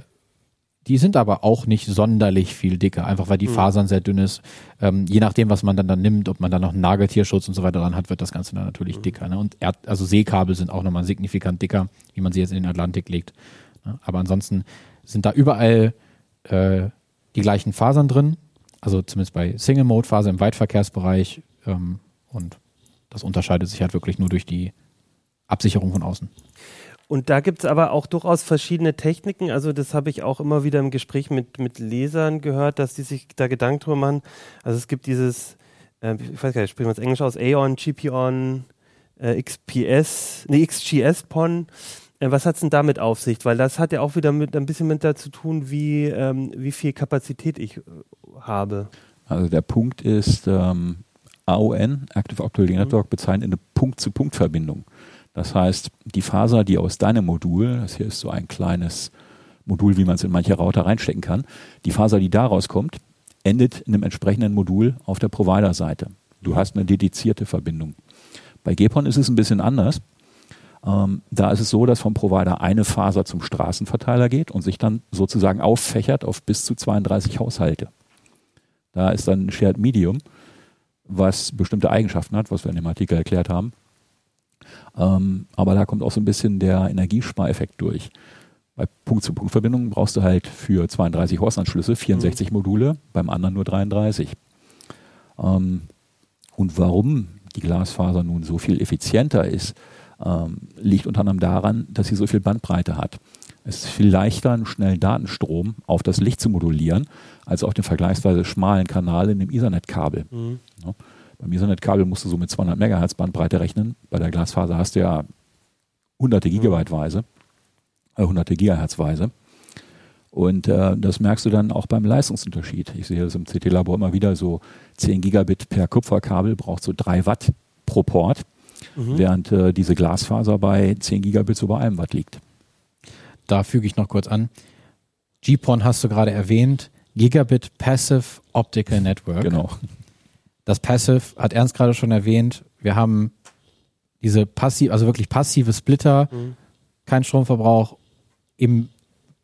Die sind aber auch nicht sonderlich viel dicker, einfach weil die mhm. Fasern sehr dünn ist. Ähm, je nachdem, was man dann, dann nimmt, ob man dann noch einen Nageltierschutz und so weiter dran hat, wird das Ganze dann natürlich mhm. dicker. Ne? Und Erd- also Seekabel sind auch nochmal signifikant dicker, wie man sie jetzt in den Atlantik legt. Ne? Aber ansonsten sind da überall äh, die gleichen Fasern drin, also zumindest bei Single-Mode-Faser im Weitverkehrsbereich. Ähm, und das unterscheidet sich halt wirklich nur durch die Absicherung von außen. Und da gibt es aber auch durchaus verschiedene Techniken. Also das habe ich auch immer wieder im Gespräch mit, mit Lesern gehört, dass die sich da Gedanken drüber machen. Also es gibt dieses, äh, ich weiß gar nicht, sprechen wir es Englisch aus, A O N, G P O N, äh, X P S, nee, X G S-P O N. Äh, was hat es denn damit auf sich? Weil das hat ja auch wieder mit, ein bisschen mit dazu tun, wie, ähm, wie viel Kapazität ich äh, habe. Also der Punkt ist, ähm, A O N, Active Optical Network, mhm. bezeichnet eine Punkt-zu-Punkt-Verbindung. Das heißt, die Faser, die aus deinem Modul, das hier ist so ein kleines Modul, wie man es in manche Router reinstecken kann, die Faser, die daraus kommt, endet in einem entsprechenden Modul auf der Provider-Seite. Du hast eine dedizierte Verbindung. Bei G P O N ist es ein bisschen anders. Ähm, da ist es so, dass vom Provider eine Faser zum Straßenverteiler geht und sich dann sozusagen auffächert auf bis zu zweiunddreißig Haushalte. Da ist dann ein Shared Medium, was bestimmte Eigenschaften hat, was wir in dem Artikel erklärt haben. Ähm, aber da kommt auch so ein bisschen der Energiespareffekt durch. Bei Punkt-zu-Punkt-Verbindungen brauchst du halt für zweiunddreißig Hausanschlüsse vierundsechzig mhm. Module, beim anderen nur dreiunddreißig. Ähm, und warum die Glasfaser nun so viel effizienter ist, ähm, liegt unter anderem daran, dass sie so viel Bandbreite hat. Es ist viel leichter, einen schnellen Datenstrom auf das Licht zu modulieren, als auf den vergleichsweise schmalen Kanal in dem Ethernet-Kabel. Mhm. Ja. Beim Ethernet-Kabel musst du so mit zweihundert Megahertz Bandbreite rechnen. Bei der Glasfaser hast du ja hunderte Gigabyteweise, äh, hunderte Gigahertzweise. Und äh, das merkst du dann auch beim Leistungsunterschied. Ich sehe das im C T-Labor immer wieder, so zehn Gigabit per Kupferkabel braucht so drei Watt pro Port, mhm. während äh, diese Glasfaser bei zehn Gigabit so bei einem Watt liegt. Da füge ich noch kurz an. G P O N hast du gerade erwähnt. Gigabit Passive Optical Network. Genau. Das Passive hat Ernst gerade schon erwähnt. Wir haben diese passiv, also wirklich passive Splitter, mhm. kein Stromverbrauch im,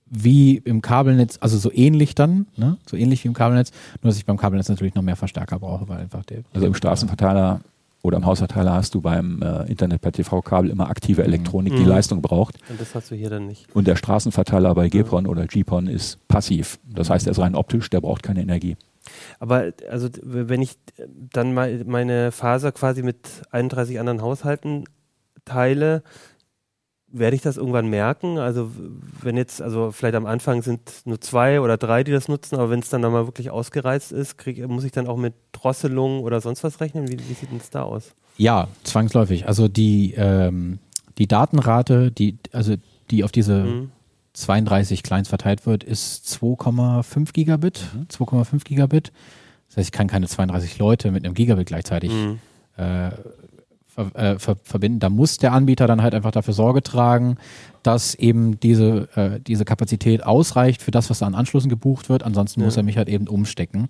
wie im Kabelnetz, also so ähnlich dann, ne? So ähnlich wie im Kabelnetz, nur dass ich beim Kabelnetz natürlich noch mehr Verstärker brauche, weil einfach der. Also im Straßenverteiler oder im Hausverteiler hast du beim äh, Internet per T V-Kabel immer aktive Elektronik, mhm. die mhm. Leistung braucht. Und das hast du hier dann nicht. Und der Straßenverteiler bei G P O N mhm. oder G P O N ist passiv. Das heißt, er ist rein optisch, der braucht keine Energie. Aber also wenn ich dann mal meine Faser quasi mit einunddreißig anderen Haushalten teile, werde ich das irgendwann merken? Also wenn jetzt, also vielleicht am Anfang sind nur zwei oder drei, die das nutzen, aber wenn es dann, dann mal wirklich ausgereizt ist, krieg, muss ich dann auch mit Drosselung oder sonst was rechnen? Wie, wie sieht denn das da aus? Ja, zwangsläufig. Also die, ähm, die Datenrate, die, also die auf diese mhm. zweiunddreißig Clients verteilt wird, ist zwei Komma fünf Gigabit. Mhm. zwei Komma fünf Gigabit. Das heißt, ich kann keine zweiunddreißig Leute mit einem Gigabit gleichzeitig mhm. äh, ver- äh, ver- verbinden. Da muss der Anbieter dann halt einfach dafür Sorge tragen, dass eben diese, äh, diese Kapazität ausreicht für das, was da an Anschlüssen gebucht wird. Ansonsten ja. muss er mich halt eben umstecken.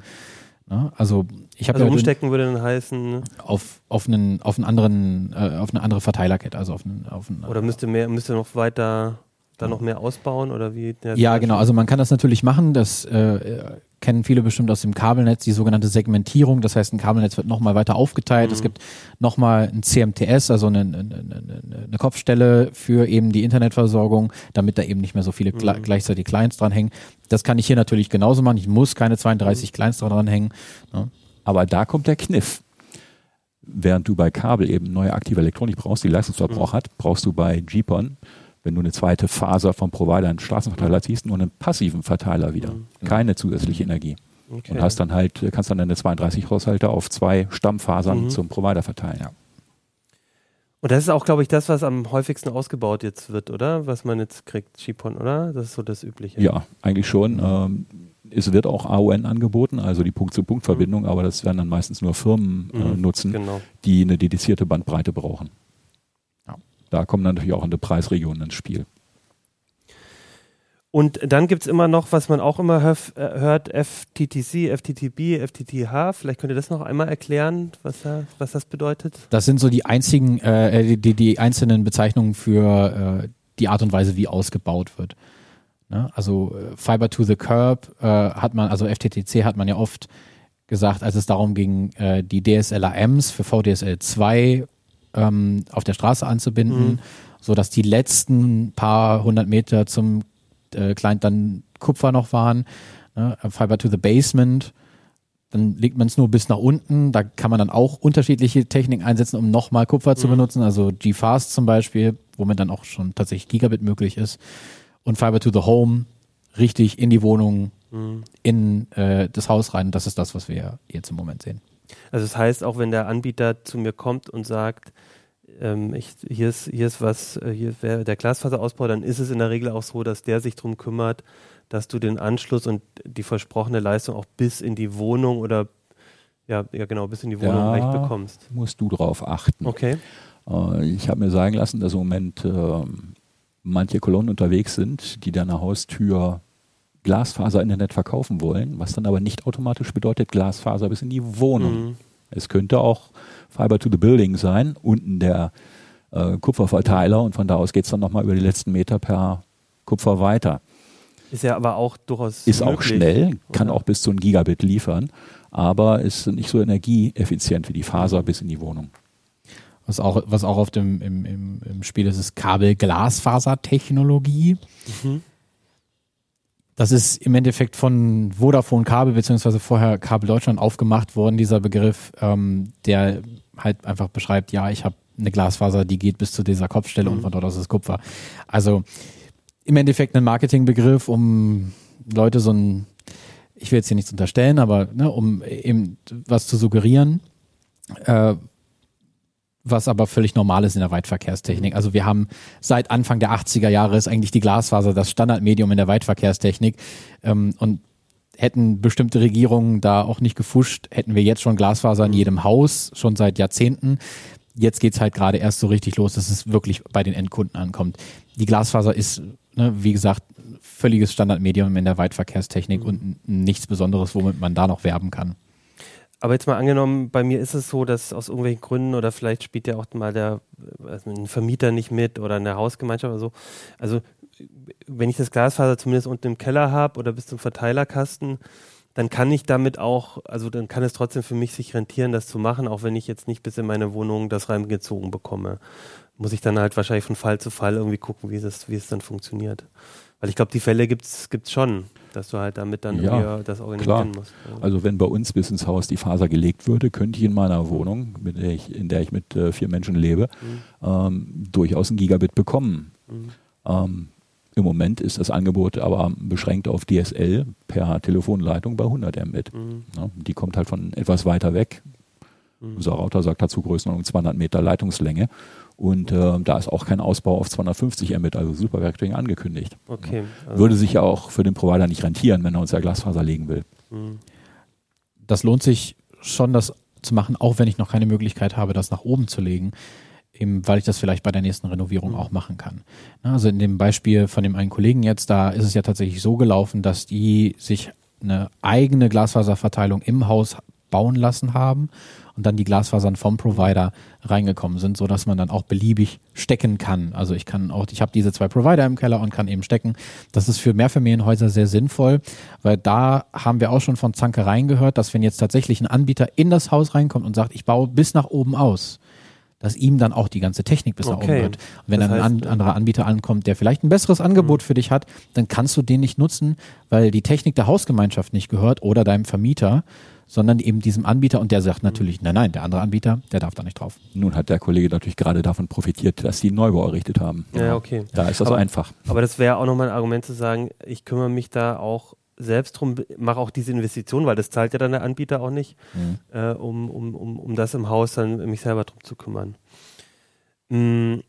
Ja, also ich habe also ja umstecken würde dann heißen, ne? auf auf einen auf einen anderen äh, auf eine andere Verteilerkette, also auf einen, auf einen, oder müsste mehr müsste noch weiter Dann noch mehr ausbauen oder wie? Ja, genau. Also man kann das natürlich machen. Das äh, kennen viele bestimmt aus dem Kabelnetz, die sogenannte Segmentierung. Das heißt, ein Kabelnetz wird nochmal weiter aufgeteilt. Mhm. Es gibt nochmal ein C M T S, also eine, eine, eine Kopfstelle für eben die Internetversorgung, damit da eben nicht mehr so viele mhm. gleichzeitig Clients dranhängen. Das kann ich hier natürlich genauso machen. Ich muss keine zweiunddreißig mhm. Clients dranhängen. Ja. Aber da kommt der Kniff. Während du bei Kabel eben neue aktive Elektronik brauchst, die Leistungsverbrauch mhm. hat, brauchst du bei G P O N, wenn du eine zweite Faser vom Provider einen Straßenverteiler ziehst, nur einen passiven Verteiler wieder. Mhm. Keine zusätzliche Energie. Okay. Und hast dann halt, kannst dann deine zweiunddreißig Haushalte auf zwei Stammfasern mhm. zum Provider verteilen. Ja. Und das ist auch, glaube ich, das, was am häufigsten ausgebaut jetzt wird, oder? Was man jetzt kriegt, G P O N, oder? Das ist so das Übliche. Ja, eigentlich schon. Mhm. Es wird auch A O N angeboten, also die Punkt-zu-Punkt-Verbindung, mhm. aber das werden dann meistens nur Firmen mhm. äh, nutzen, genau. die eine dedizierte Bandbreite brauchen. Da kommen dann natürlich auch in der Preisregion ins Spiel. Und dann gibt es immer noch, was man auch immer höf, äh, hört, F T T C, F T T B, F T T H. Vielleicht könnt ihr das noch einmal erklären, was, was das bedeutet? Das sind so die einzigen, äh, die, die einzelnen Bezeichnungen für äh, die Art und Weise, wie ausgebaut wird. Ne? Also äh, Fiber to the Curb äh, hat man, also F T T C hat man ja oft gesagt, als es darum ging, äh, die D S L A Ms für V D S L zwei auf der Straße anzubinden, mhm. sodass die letzten paar hundert Meter zum äh, Client dann Kupfer noch waren. Ne? Fiber to the Basement, dann legt man es nur bis nach unten. Da kann man dann auch unterschiedliche Techniken einsetzen, um nochmal Kupfer mhm. zu benutzen. Also G-Fast zum Beispiel, womit dann auch schon tatsächlich Gigabit möglich ist. Und Fiber to the Home, richtig in die Wohnung, mhm. in äh, das Haus rein. Das ist das, was wir jetzt im Moment sehen. Also das heißt, auch wenn der Anbieter zu mir kommt und sagt, ähm, ich, hier ist, hier ist was, hier wäre der Glasfaserausbau, dann ist es in der Regel auch so, dass der sich darum kümmert, dass du den Anschluss und die versprochene Leistung auch bis in die Wohnung oder ja, ja genau, bis in die Wohnung recht bekommst. Musst du drauf achten. Okay. Äh, ich habe mir sagen lassen, dass im Moment äh, manche Kolonnen unterwegs sind, die deine Haustür Glasfaser-Internet verkaufen wollen, was dann aber nicht automatisch bedeutet, Glasfaser bis in die Wohnung. Mhm. Es könnte auch Fiber to the Building sein, unten der äh, Kupferverteiler und von da aus geht es dann nochmal über die letzten Meter per Kupfer weiter. Ist ja aber auch durchaus Ist möglich, auch schnell, oder? Kann auch bis zu einem Gigabit liefern, aber ist nicht so energieeffizient wie die Faser mhm. bis in die Wohnung. Was auch, was auch auf dem, im, im, im Spiel ist, ist Kabel-Glasfaser-Technologie. Mhm. Das ist im Endeffekt von Vodafone Kabel beziehungsweise vorher Kabel Deutschland aufgemacht worden, dieser Begriff, ähm, der halt einfach beschreibt, ja, ich habe eine Glasfaser, die geht bis zu dieser Kopfstelle mhm. und von dort aus ist Kupfer. Also im Endeffekt ein Marketingbegriff, um Leute so ein, ich will jetzt hier nichts unterstellen, aber ne, um eben was zu suggerieren, äh, was aber völlig normal ist in der Weitverkehrstechnik. Also wir haben seit Anfang der achtziger Jahre ist eigentlich die Glasfaser das Standardmedium in der Weitverkehrstechnik ähm, und hätten bestimmte Regierungen da auch nicht gefuscht, hätten wir jetzt schon Glasfaser in jedem Haus, schon seit Jahrzehnten. Jetzt geht's halt gerade erst so richtig los, dass es wirklich bei den Endkunden ankommt. Die Glasfaser ist, ne, wie gesagt, völliges Standardmedium in der Weitverkehrstechnik mhm. und nichts Besonderes, womit man da noch werben kann. Aber jetzt mal angenommen, bei mir ist es so, dass aus irgendwelchen Gründen oder vielleicht spielt ja auch mal der also ein Vermieter nicht mit oder eine Hausgemeinschaft oder so. Also wenn ich das Glasfaser zumindest unten im Keller habe oder bis zum Verteilerkasten, dann kann ich damit auch, also dann kann es trotzdem für mich sich rentieren, das zu machen, auch wenn ich jetzt nicht bis in meine Wohnung das reingezogen bekomme. Muss ich dann halt wahrscheinlich von Fall zu Fall irgendwie gucken, wie es, wie es dann funktioniert. Weil ich glaube, die Fälle gibt es schon, dass du halt damit dann ja, das organisieren klar. musst. Ja. Also wenn bei uns bis ins Haus die Faser gelegt würde, könnte ich in meiner Wohnung, mit der ich, in der ich mit äh, vier Menschen lebe, mhm. ähm, durchaus ein Gigabit bekommen. Mhm. Ähm, im Moment ist das Angebot aber beschränkt auf D S L per Telefonleitung bei hundert Mbit. Mhm. Ja, die kommt halt von etwas weiter weg. Mhm. Unser Router sagt dazu Größenordnung zweihundert Meter Leitungslänge. Und äh, da ist auch kein Ausbau auf zweihundertfünfzig Mbit, also Supervectoring angekündigt. Okay, also würde sich ja auch für den Provider nicht rentieren, wenn er uns ja Glasfaser legen will. Das lohnt sich schon, das zu machen, auch wenn ich noch keine Möglichkeit habe, das nach oben zu legen, eben weil ich das vielleicht bei der nächsten Renovierung mhm. auch machen kann. Also in dem Beispiel von dem einen Kollegen jetzt, da ist es ja tatsächlich so gelaufen, dass die sich eine eigene Glasfaserverteilung im Haus bauen lassen haben und dann die Glasfasern vom Provider reingekommen sind, sodass man dann auch beliebig stecken kann. Also ich kann auch, ich habe diese zwei Provider im Keller und kann eben stecken. Das ist für Mehrfamilienhäuser sehr sinnvoll, weil da haben wir auch schon von Zankereien gehört, dass wenn jetzt tatsächlich ein Anbieter in das Haus reinkommt und sagt, ich baue bis nach oben aus, dass ihm dann auch die ganze Technik bis nach okay. oben wird. Und wenn das dann heißt, ein an, anderer Anbieter ankommt, der vielleicht ein besseres Angebot mhm. für dich hat, dann kannst du den nicht nutzen, weil die Technik der Hausgemeinschaft nicht gehört oder deinem Vermieter, sondern eben diesem Anbieter. Und der sagt natürlich, nein, nein, der andere Anbieter, der darf da nicht drauf. Nun hat der Kollege natürlich gerade davon profitiert, dass die einen Neubau errichtet haben. Ja, okay. Da ist das aber, einfach. Aber das wäre auch nochmal ein Argument zu sagen, ich kümmere mich da auch selbst drum, mache auch diese Investition, weil das zahlt ja dann der Anbieter auch nicht, mhm. äh, um, um, um, um das im Haus dann mich selber drum zu kümmern. Mhm,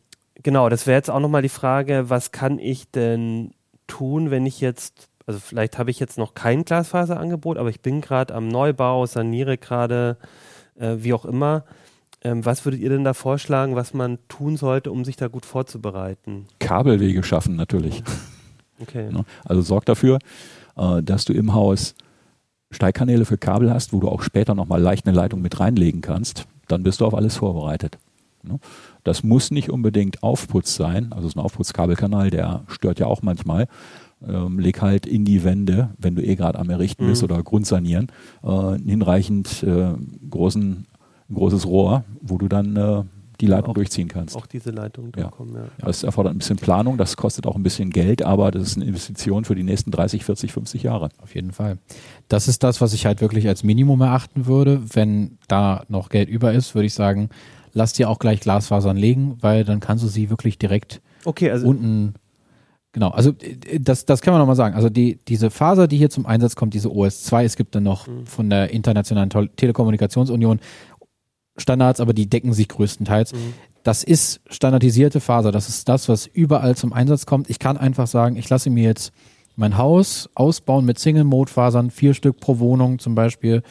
genau, das wäre jetzt auch nochmal die Frage, was kann ich denn tun, wenn ich jetzt, also vielleicht habe ich jetzt noch kein Glasfaserangebot, aber ich bin gerade am Neubau, saniere gerade, äh, wie auch immer. Ähm, was würdet ihr denn da vorschlagen, was man tun sollte, um sich da gut vorzubereiten? Kabelwege schaffen natürlich. Okay. Also sorg dafür, dass du im Haus Steigkanäle für Kabel hast, wo du auch später nochmal leicht eine Leitung mit reinlegen kannst, dann bist du auf alles vorbereitet. Das muss nicht unbedingt Aufputz sein, also so ein Aufputzkabelkanal, der stört ja auch manchmal. Ähm, leg halt in die Wände, wenn du eh gerade am Errichten bist mhm. oder Grundsanieren, äh, hinreichend äh, großen, großes Rohr, wo du dann äh, die Leitung auch durchziehen kannst. Auch diese Leitung durchkommen, ja. ja. Das erfordert ein bisschen Planung, das kostet auch ein bisschen Geld, aber das ist eine Investition für die nächsten dreißig, vierzig, fünfzig Jahre. Auf jeden Fall. Das ist das, was ich halt wirklich als Minimum erachten würde. Wenn da noch Geld über ist, würde ich sagen, lass dir auch gleich Glasfasern legen, weil dann kannst du sie wirklich direkt okay, also unten... Genau, also das, das kann man nochmal sagen. Also die, diese Faser, die hier zum Einsatz kommt, diese O S zwei, es gibt dann noch mhm. von der Internationalen Telekommunikationsunion Standards, aber die decken sich größtenteils. Mhm. Das ist standardisierte Faser. Das ist das, was überall zum Einsatz kommt. Ich kann einfach sagen, ich lasse mir jetzt mein Haus ausbauen mit Single-Mode-Fasern, vier Stück pro Wohnung zum Beispiel,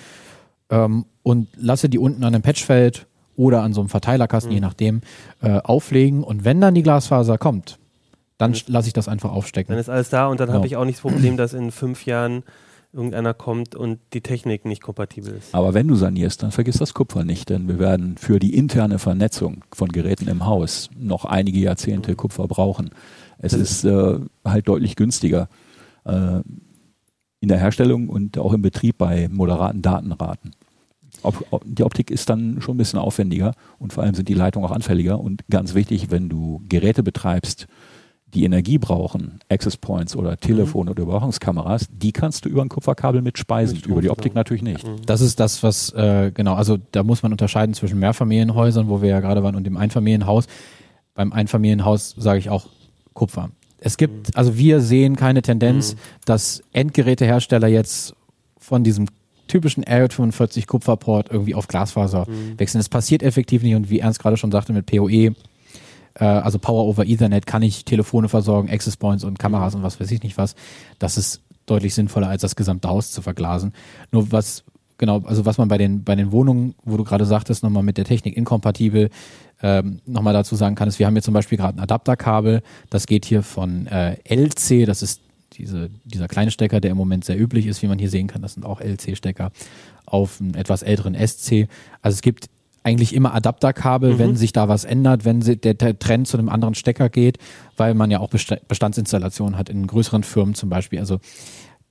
ähm, und lasse die unten an einem Patchfeld oder an so einem Verteilerkasten, mhm. je nachdem, äh, auflegen. Und wenn dann die Glasfaser kommt, dann lasse ich das einfach aufstecken. Dann ist alles da und dann genau. habe ich auch nicht das Problem, dass in fünf Jahren irgendeiner kommt und die Technik nicht kompatibel ist. Aber wenn du sanierst, dann vergiss das Kupfer nicht, denn wir werden für die interne Vernetzung von Geräten im Haus noch einige Jahrzehnte mhm. Kupfer brauchen. Es ist äh, halt deutlich günstiger äh, in der Herstellung und auch im Betrieb bei moderaten Datenraten. Ob, ob, die Optik ist dann schon ein bisschen aufwendiger und vor allem sind die Leitungen auch anfälliger. Und ganz wichtig, wenn du Geräte betreibst, die Energie brauchen, Access Points oder Telefon- mhm. oder Überwachungskameras, die kannst du über ein Kupferkabel mitspeisen, über die Optik natürlich nicht. Mhm. Das ist das, was, äh, genau, also da muss man unterscheiden zwischen Mehrfamilienhäusern, wo wir ja gerade waren, und dem Einfamilienhaus. Beim Einfamilienhaus sage ich auch Kupfer. Es gibt, mhm. also wir sehen keine Tendenz, mhm. dass Endgerätehersteller jetzt von diesem typischen R fünfundvierzig Kupferport irgendwie auf Glasfaser mhm. wechseln. Das passiert effektiv nicht und wie Ernst gerade schon sagte mit P O E, also Power over Ethernet, kann ich Telefone versorgen, Access Points und Kameras und was weiß ich nicht was. Das ist deutlich sinnvoller, als das gesamte Haus zu verglasen. Nur was, genau, also was man bei den, bei den Wohnungen, wo du gerade sagtest, nochmal mit der Technik inkompatibel, ähm, nochmal dazu sagen kann, ist, wir haben hier zum Beispiel gerade ein Adapterkabel, das geht hier von äh, L C, das ist diese, dieser kleine Stecker, der im Moment sehr üblich ist, wie man hier sehen kann, das sind auch L C-Stecker, auf einen etwas älteren S C. Also es gibt eigentlich immer Adapterkabel, mhm. wenn sich da was ändert, wenn der Trend zu einem anderen Stecker geht, weil man ja auch Bestandsinstallationen hat in größeren Firmen zum Beispiel. Also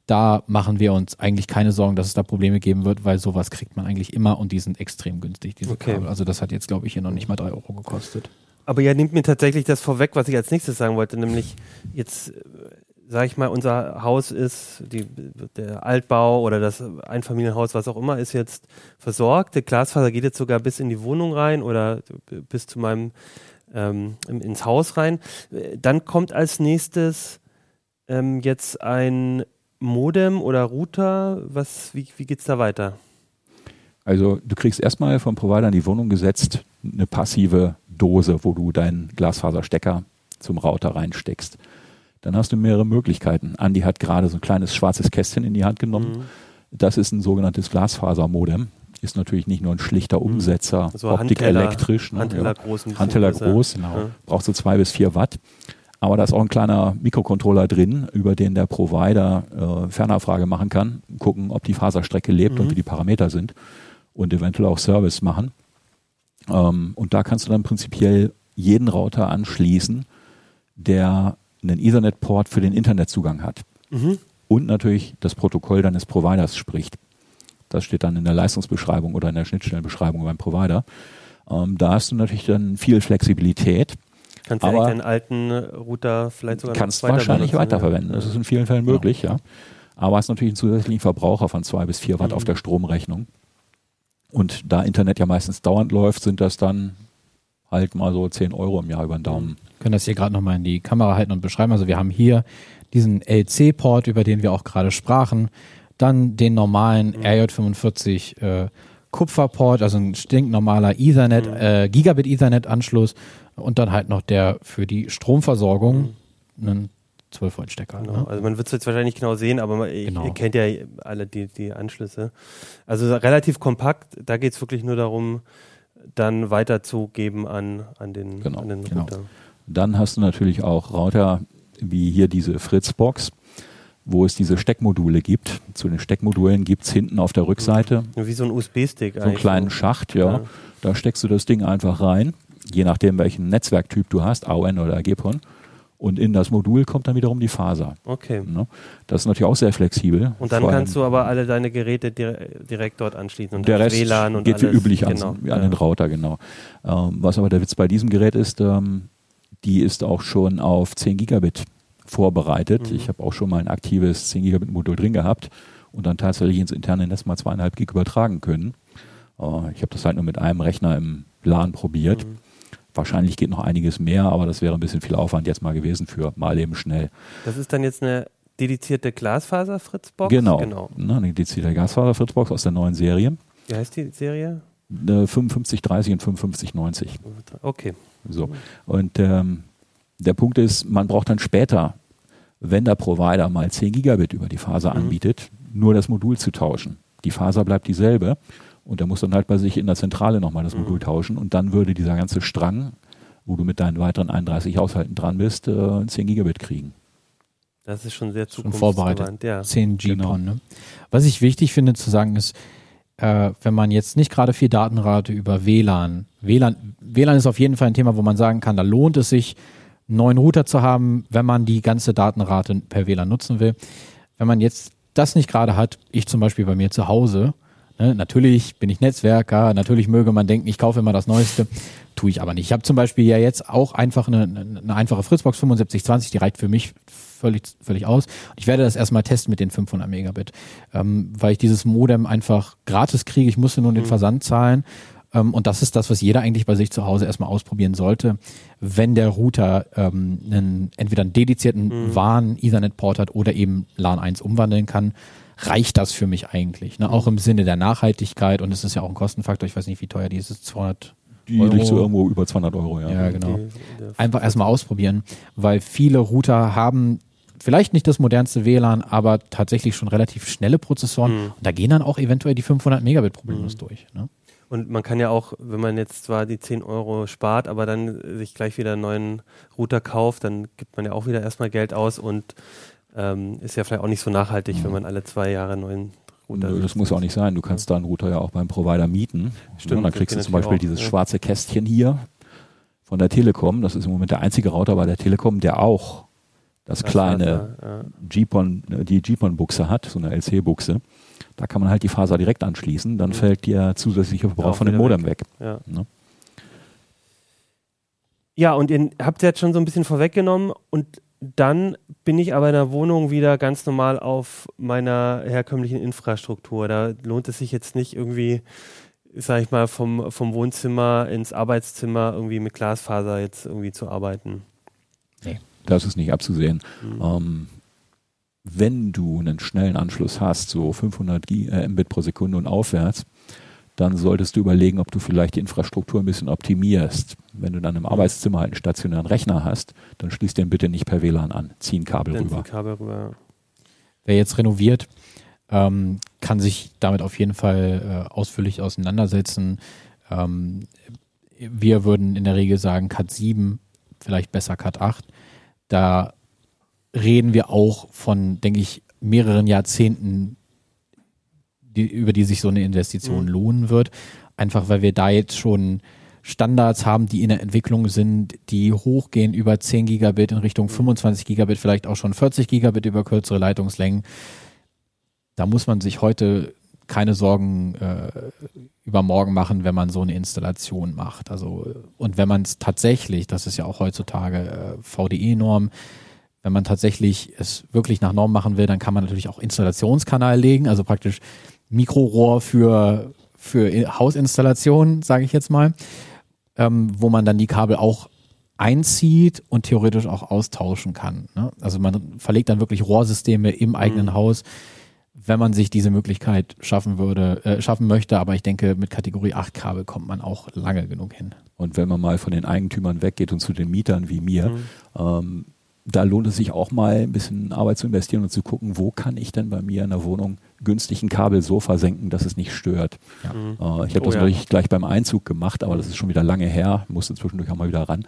da machen wir uns eigentlich keine Sorgen, dass es da Probleme geben wird, weil sowas kriegt man eigentlich immer und die sind extrem günstig, diese okay. Kabel. Also das hat jetzt, glaube ich, hier noch nicht mal drei Euro gekostet. Aber ihr nehmt mir tatsächlich das vorweg, was ich als nächstes sagen wollte, nämlich jetzt, sag ich mal, unser Haus ist, die, der Altbau oder das Einfamilienhaus, was auch immer, ist jetzt versorgt. Die Glasfaser geht jetzt sogar bis in die Wohnung rein oder bis zu meinem, ähm, ins Haus rein. Dann kommt als nächstes ähm, jetzt ein Modem oder Router. Was, wie, wie geht's da weiter? Also du kriegst erstmal vom Provider in die Wohnung gesetzt eine passive Dose, wo du deinen Glasfaserstecker zum Router reinsteckst. Dann hast du mehrere Möglichkeiten. Andi hat gerade so ein kleines schwarzes Kästchen in die Hand genommen. Mhm. Das ist ein sogenanntes Glasfasermodem. Ist natürlich nicht nur ein schlichter Umsetzer, also Optik Handteller, elektrisch. Ne? Handteller, ja. großen Handteller groß. Genau. Ja. Brauchst du zwei bis vier Watt. Aber da ist auch ein kleiner Mikrocontroller drin, über den der Provider äh, Fernabfrage machen kann, gucken, ob die Faserstrecke lebt mhm. und wie die Parameter sind. und eventuell auch Service machen. Ähm, und da kannst du dann prinzipiell jeden Router anschließen, der einen Ethernet-Port für den Internetzugang hat. Mhm. Und natürlich das Protokoll deines Providers spricht. Das steht dann in der Leistungsbeschreibung oder in der Schnittstellenbeschreibung beim Provider. Ähm, da hast du natürlich dann viel Flexibilität. Kannst du eigentlich deinen alten Router vielleicht sogar kannst weiter wahrscheinlich weiterverwenden. Ja. Das ist in vielen Fällen möglich, ja. ja. Aber hast natürlich einen zusätzlichen Verbraucher von zwei bis vier Watt mhm. auf der Stromrechnung. Und da Internet ja meistens dauernd läuft, sind das dann halt mal so zehn Euro im Jahr über den Daumen. Wir können das hier gerade nochmal in die Kamera halten und beschreiben. Also wir haben hier diesen L C-Port, über den wir auch gerade sprachen. Dann den normalen mhm. R J fünfundvierzig äh, Kupferport, also ein stinknormaler Ethernet, mhm. äh, Gigabit Ethernet-Anschluss und dann halt noch der für die Stromversorgung, mhm. einen zwölf Volt Stecker. Genau. Ne? Also man wird es jetzt wahrscheinlich nicht genau sehen, aber man, genau. ihr kennt ja alle die, die Anschlüsse. Also relativ kompakt, da geht es wirklich nur darum, dann weiterzugeben an, an den, genau. an den Router. Genau. Dann hast du natürlich auch Router wie hier diese Fritz-Box, wo es diese Steckmodule gibt. Zu den Steckmodulen gibt es hinten auf der Rückseite wie so ein U S B-Stick, so einen eigentlich. kleinen Schacht, ja. ja. Da steckst du das Ding einfach rein, je nachdem welchen Netzwerktyp du hast, A O N oder G P O N. Und in das Modul kommt dann wiederum die Faser. Okay. Das ist natürlich auch sehr flexibel. Und dann kannst du aber alle deine Geräte direkt dort anschließen. Und der Rest W LAN und geht alles. Wie üblich genau. an, an den Router, genau. Ähm, was aber der Witz bei diesem Gerät ist, ähm, die ist auch schon auf zehn Gigabit vorbereitet. Mhm. Ich habe auch schon mal ein aktives zehn Gigabit Modul drin gehabt und dann tatsächlich ins interne Netz mal zweieinhalb Gig übertragen können. Äh, ich habe das halt nur mit einem Rechner im LAN probiert. Mhm. Wahrscheinlich geht noch einiges mehr, aber das wäre ein bisschen viel Aufwand jetzt mal gewesen für mal eben schnell. Das ist dann jetzt eine dedizierte Glasfaser-Fritzbox? Genau, genau. Ne, eine dedizierte Glasfaser-Fritzbox aus der neuen Serie. Wie heißt die Serie? Äh, fünfundfünfzig dreißig und fünfundfünfzig neunzig. Okay. So. Und ähm, der Punkt ist, man braucht dann später, wenn der Provider mal zehn Gigabit über die Faser mhm. anbietet, nur das Modul zu tauschen. Die Faser bleibt dieselbe. Und der muss dann halt bei sich in der Zentrale nochmal das Modul mhm. tauschen und dann würde dieser ganze Strang, wo du mit deinen weiteren einunddreißig Haushalten dran bist, äh, zehn Gigabit kriegen. Das ist schon sehr zukunftsgewandt, ja. zehn G-P O N, ne? Was ich wichtig finde zu sagen ist, äh, wenn man jetzt nicht gerade viel Datenrate über W LAN, W LAN, W LAN ist auf jeden Fall ein Thema, wo man sagen kann, da lohnt es sich, einen neuen Router zu haben, wenn man die ganze Datenrate per W LAN nutzen will. Wenn man jetzt das nicht gerade hat, ich zum Beispiel bei mir zu Hause, natürlich bin ich Netzwerker, natürlich möge man denken, ich kaufe immer das Neueste, tue ich aber nicht. Ich habe zum Beispiel ja jetzt auch einfach eine, eine einfache Fritzbox fünfundsiebzig zwanzig, die reicht für mich völlig, völlig aus. Ich werde das erstmal testen mit den fünfhundert Megabit, ähm, weil ich dieses Modem einfach gratis kriege, ich musste nur den mhm. Versand zahlen ähm, und das ist das, was jeder eigentlich bei sich zu Hause erstmal ausprobieren sollte, wenn der Router ähm, einen, entweder einen dedizierten mhm. W A N-Ethernet-Port hat oder eben LAN eins umwandeln kann. Reicht das für mich eigentlich, ne? Auch im Sinne der Nachhaltigkeit und es ist ja auch ein Kostenfaktor, ich weiß nicht, wie teuer die ist, ist zweihundert die Euro? Die liegt so irgendwo über zweihundert Euro, ja. Ja, genau. Einfach erstmal ausprobieren, weil viele Router haben vielleicht nicht das modernste W LAN, aber tatsächlich schon relativ schnelle Prozessoren mhm. und da gehen dann auch eventuell die fünfhundert Megabit problemlos mhm. durch, ne? Und man kann ja auch, wenn man jetzt zwar die zehn Euro spart, aber dann sich gleich wieder einen neuen Router kauft, dann gibt man ja auch wieder erstmal Geld aus und Ähm, ist ja vielleicht auch nicht so nachhaltig, mhm. wenn man alle zwei Jahre einen neuen Router Nö, das muss ist. Auch nicht sein. Du kannst da einen Router ja auch beim Provider mieten. Stimmt. Und dann kriegst du zum Beispiel auch, dieses ja. schwarze Kästchen hier von der Telekom. Das ist im Moment der einzige Router bei der Telekom, der auch das, das kleine ja, ja. G P O N, die G P O N-Buchse hat, so eine L C-Buchse. Da kann man halt die Faser direkt anschließen. Dann mhm. fällt dir zusätzlicher Verbrauch von dem Modem weg. weg. Ja. Ne? Ja, und ihr habt es jetzt schon so ein bisschen vorweggenommen und dann bin ich aber in der Wohnung wieder ganz normal auf meiner herkömmlichen Infrastruktur. Da lohnt es sich jetzt nicht irgendwie, sag ich mal, vom, vom Wohnzimmer ins Arbeitszimmer irgendwie mit Glasfaser jetzt irgendwie zu arbeiten. Nee, das ist nicht abzusehen. Mhm. Ähm, wenn du einen schnellen Anschluss hast, so fünfhundert Mbit pro Sekunde und aufwärts, dann solltest du überlegen, ob du vielleicht die Infrastruktur ein bisschen optimierst. Wenn du dann im Arbeitszimmer halt einen stationären Rechner hast, dann schließ den bitte nicht per W LAN an. Zieh ein Kabel rüber. Zieh ein Kabel rüber. Wer jetzt renoviert, ähm, kann sich damit auf jeden Fall äh, ausführlich auseinandersetzen. Ähm, wir würden in der Regel sagen Cat sieben, vielleicht besser Cat acht. Da reden wir auch von, denke ich, mehreren Jahrzehnten die, über die sich so eine Investition mhm. lohnen wird. Einfach weil wir da jetzt schon Standards haben, die in der Entwicklung sind, die hochgehen über zehn Gigabit in Richtung fünfundzwanzig Gigabit, vielleicht auch schon vierzig Gigabit über kürzere Leitungslängen. Da muss man sich heute keine Sorgen äh, übermorgen machen, wenn man so eine Installation macht. Also, und wenn man es tatsächlich, das ist ja auch heutzutage äh, V D E-Norm, wenn man tatsächlich es wirklich nach Norm machen will, dann kann man natürlich auch Installationskanal legen, also praktisch Mikrorohr für, für Hausinstallationen, sage ich jetzt mal, ähm, wo man dann die Kabel auch einzieht und theoretisch auch austauschen kann. Ne? Also man verlegt dann wirklich Rohrsysteme im eigenen mhm. Haus, wenn man sich diese Möglichkeit schaffen würde, äh, schaffen möchte. Aber ich denke, mit Kategorie acht Kabel kommt man auch lange genug hin. Und wenn man mal von den Eigentümern weggeht und zu den Mietern wie mir, mhm. ähm, da lohnt es sich auch mal ein bisschen Arbeit zu investieren und zu gucken, wo kann ich denn bei mir in der Wohnung günstigen Kabel so versenken, dass es nicht stört. Ja. Mhm. Äh, ich habe oh, das natürlich ja. gleich beim Einzug gemacht, aber das ist schon wieder lange her, musste zwischendurch auch mal wieder ran.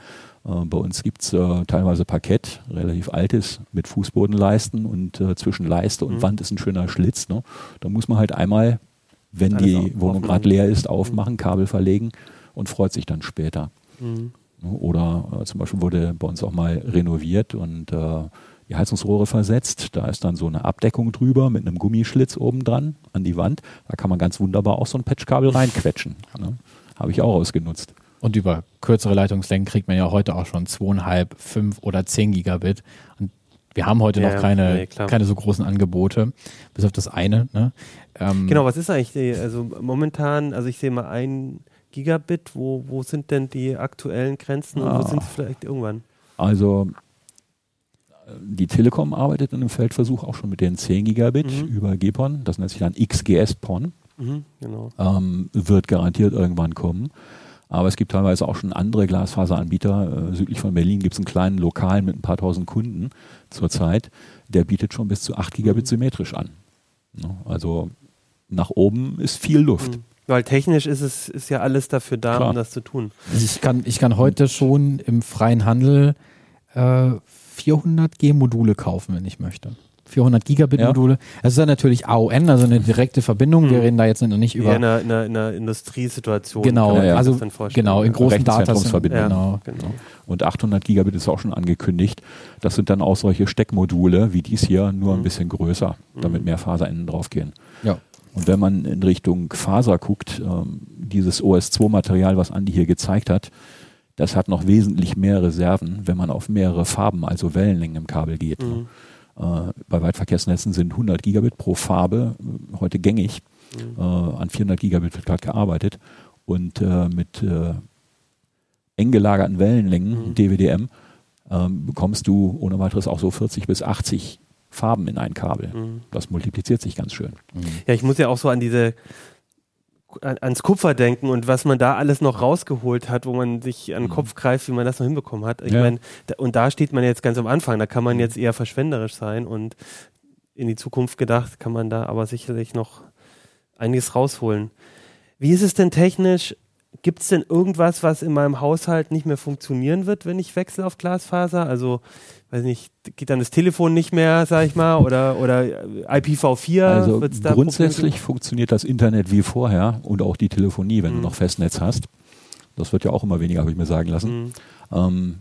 Äh, bei uns gibt es äh, teilweise Parkett, relativ altes, mit Fußbodenleisten und äh, zwischen Leiste und mhm. Wand ist ein schöner Schlitz. Ne? Da muss man halt einmal, wenn also die Wohnung gerade leer ist, aufmachen, mhm. Kabel verlegen und freut sich dann später. Mhm. Oder äh, zum Beispiel wurde bei uns auch mal renoviert und äh, die Heizungsrohre versetzt. Da ist dann so eine Abdeckung drüber mit einem Gummischlitz oben dran an die Wand. Da kann man ganz wunderbar auch so ein Patchkabel reinquetschen. Ne? Habe ich auch ausgenutzt. Und über kürzere Leitungslängen kriegt man ja heute auch schon zweieinhalb, fünf oder zehn Gigabit. Und wir haben heute ja, noch keine, nee, keine so großen Angebote, bis auf das eine. Ne? Ähm, genau, was ist eigentlich, also momentan, also ich sehe mal ein Gigabit, wo, wo sind denn die aktuellen Grenzen und ah. wo sind sie vielleicht irgendwann? Also die Telekom arbeitet in einem Feldversuch auch schon mit den zehn Gigabit mhm. über G P O N, das nennt sich dann X G S P O N, mhm, genau. ähm, wird garantiert irgendwann kommen. Aber es gibt teilweise auch schon andere Glasfaseranbieter. Äh, südlich von Berlin gibt es einen kleinen Lokalen mit ein paar tausend Kunden zurzeit, der bietet schon bis zu acht Gigabit mhm. symmetrisch an. Also nach oben ist viel Luft. Mhm. Weil technisch ist es ist ja alles dafür da, Klar. um das zu tun. Also ich kann, ich kann heute schon im freien Handel äh, vierhundert G Module kaufen, wenn ich möchte. vierhundert Gigabit Module. Ja. Das ist dann natürlich A O N, also eine direkte Verbindung. Mhm. Wir reden da jetzt nicht über... Ja, in einer, in einer, in einer Industriesituation. Genau, ja, also, genau in großen Datenzentrumsverbindungen. Ja, genau. Genau. Und achthundert Gigabit ist auch schon angekündigt. Das sind dann auch solche Steckmodule, wie dies hier, nur mhm. ein bisschen größer, damit mehr Faserenden drauf gehen. Ja. Und wenn man in Richtung Faser guckt, ähm, dieses O S zwei Material, was Andi hier gezeigt hat, das hat noch wesentlich mehr Reserven, wenn man auf mehrere Farben, also Wellenlängen im Kabel geht. Mhm. Ne? Äh, bei Weitverkehrsnetzen sind hundert Gigabit pro Farbe heute gängig. Mhm. Äh, an vierhundert Gigabit wird gerade gearbeitet. Und äh, mit äh, eng gelagerten Wellenlängen, mhm. D W D M, äh, bekommst du ohne weiteres auch so vierzig bis achtzig Farben in ein Kabel. Mhm. Das multipliziert sich ganz schön. Mhm. Ja, ich muss ja auch so an diese, an, ans Kupfer denken und was man da alles noch rausgeholt hat, wo man sich an den Kopf greift, wie man das noch hinbekommen hat. Ich ja. meine, da, und da steht man jetzt ganz am Anfang, da kann man jetzt eher verschwenderisch sein und in die Zukunft gedacht, kann man da aber sicherlich noch einiges rausholen. Wie ist es denn technisch? Gibt es denn irgendwas, was in meinem Haushalt nicht mehr funktionieren wird, wenn ich wechsle auf Glasfaser? Also, weiß nicht, geht dann das Telefon nicht mehr, sag ich mal, oder, oder I P v vier? Also da grundsätzlich funktioniert das Internet wie vorher und auch die Telefonie, wenn mhm. du noch Festnetz hast. Das wird ja auch immer weniger, habe ich mir sagen lassen. Mhm. Ähm,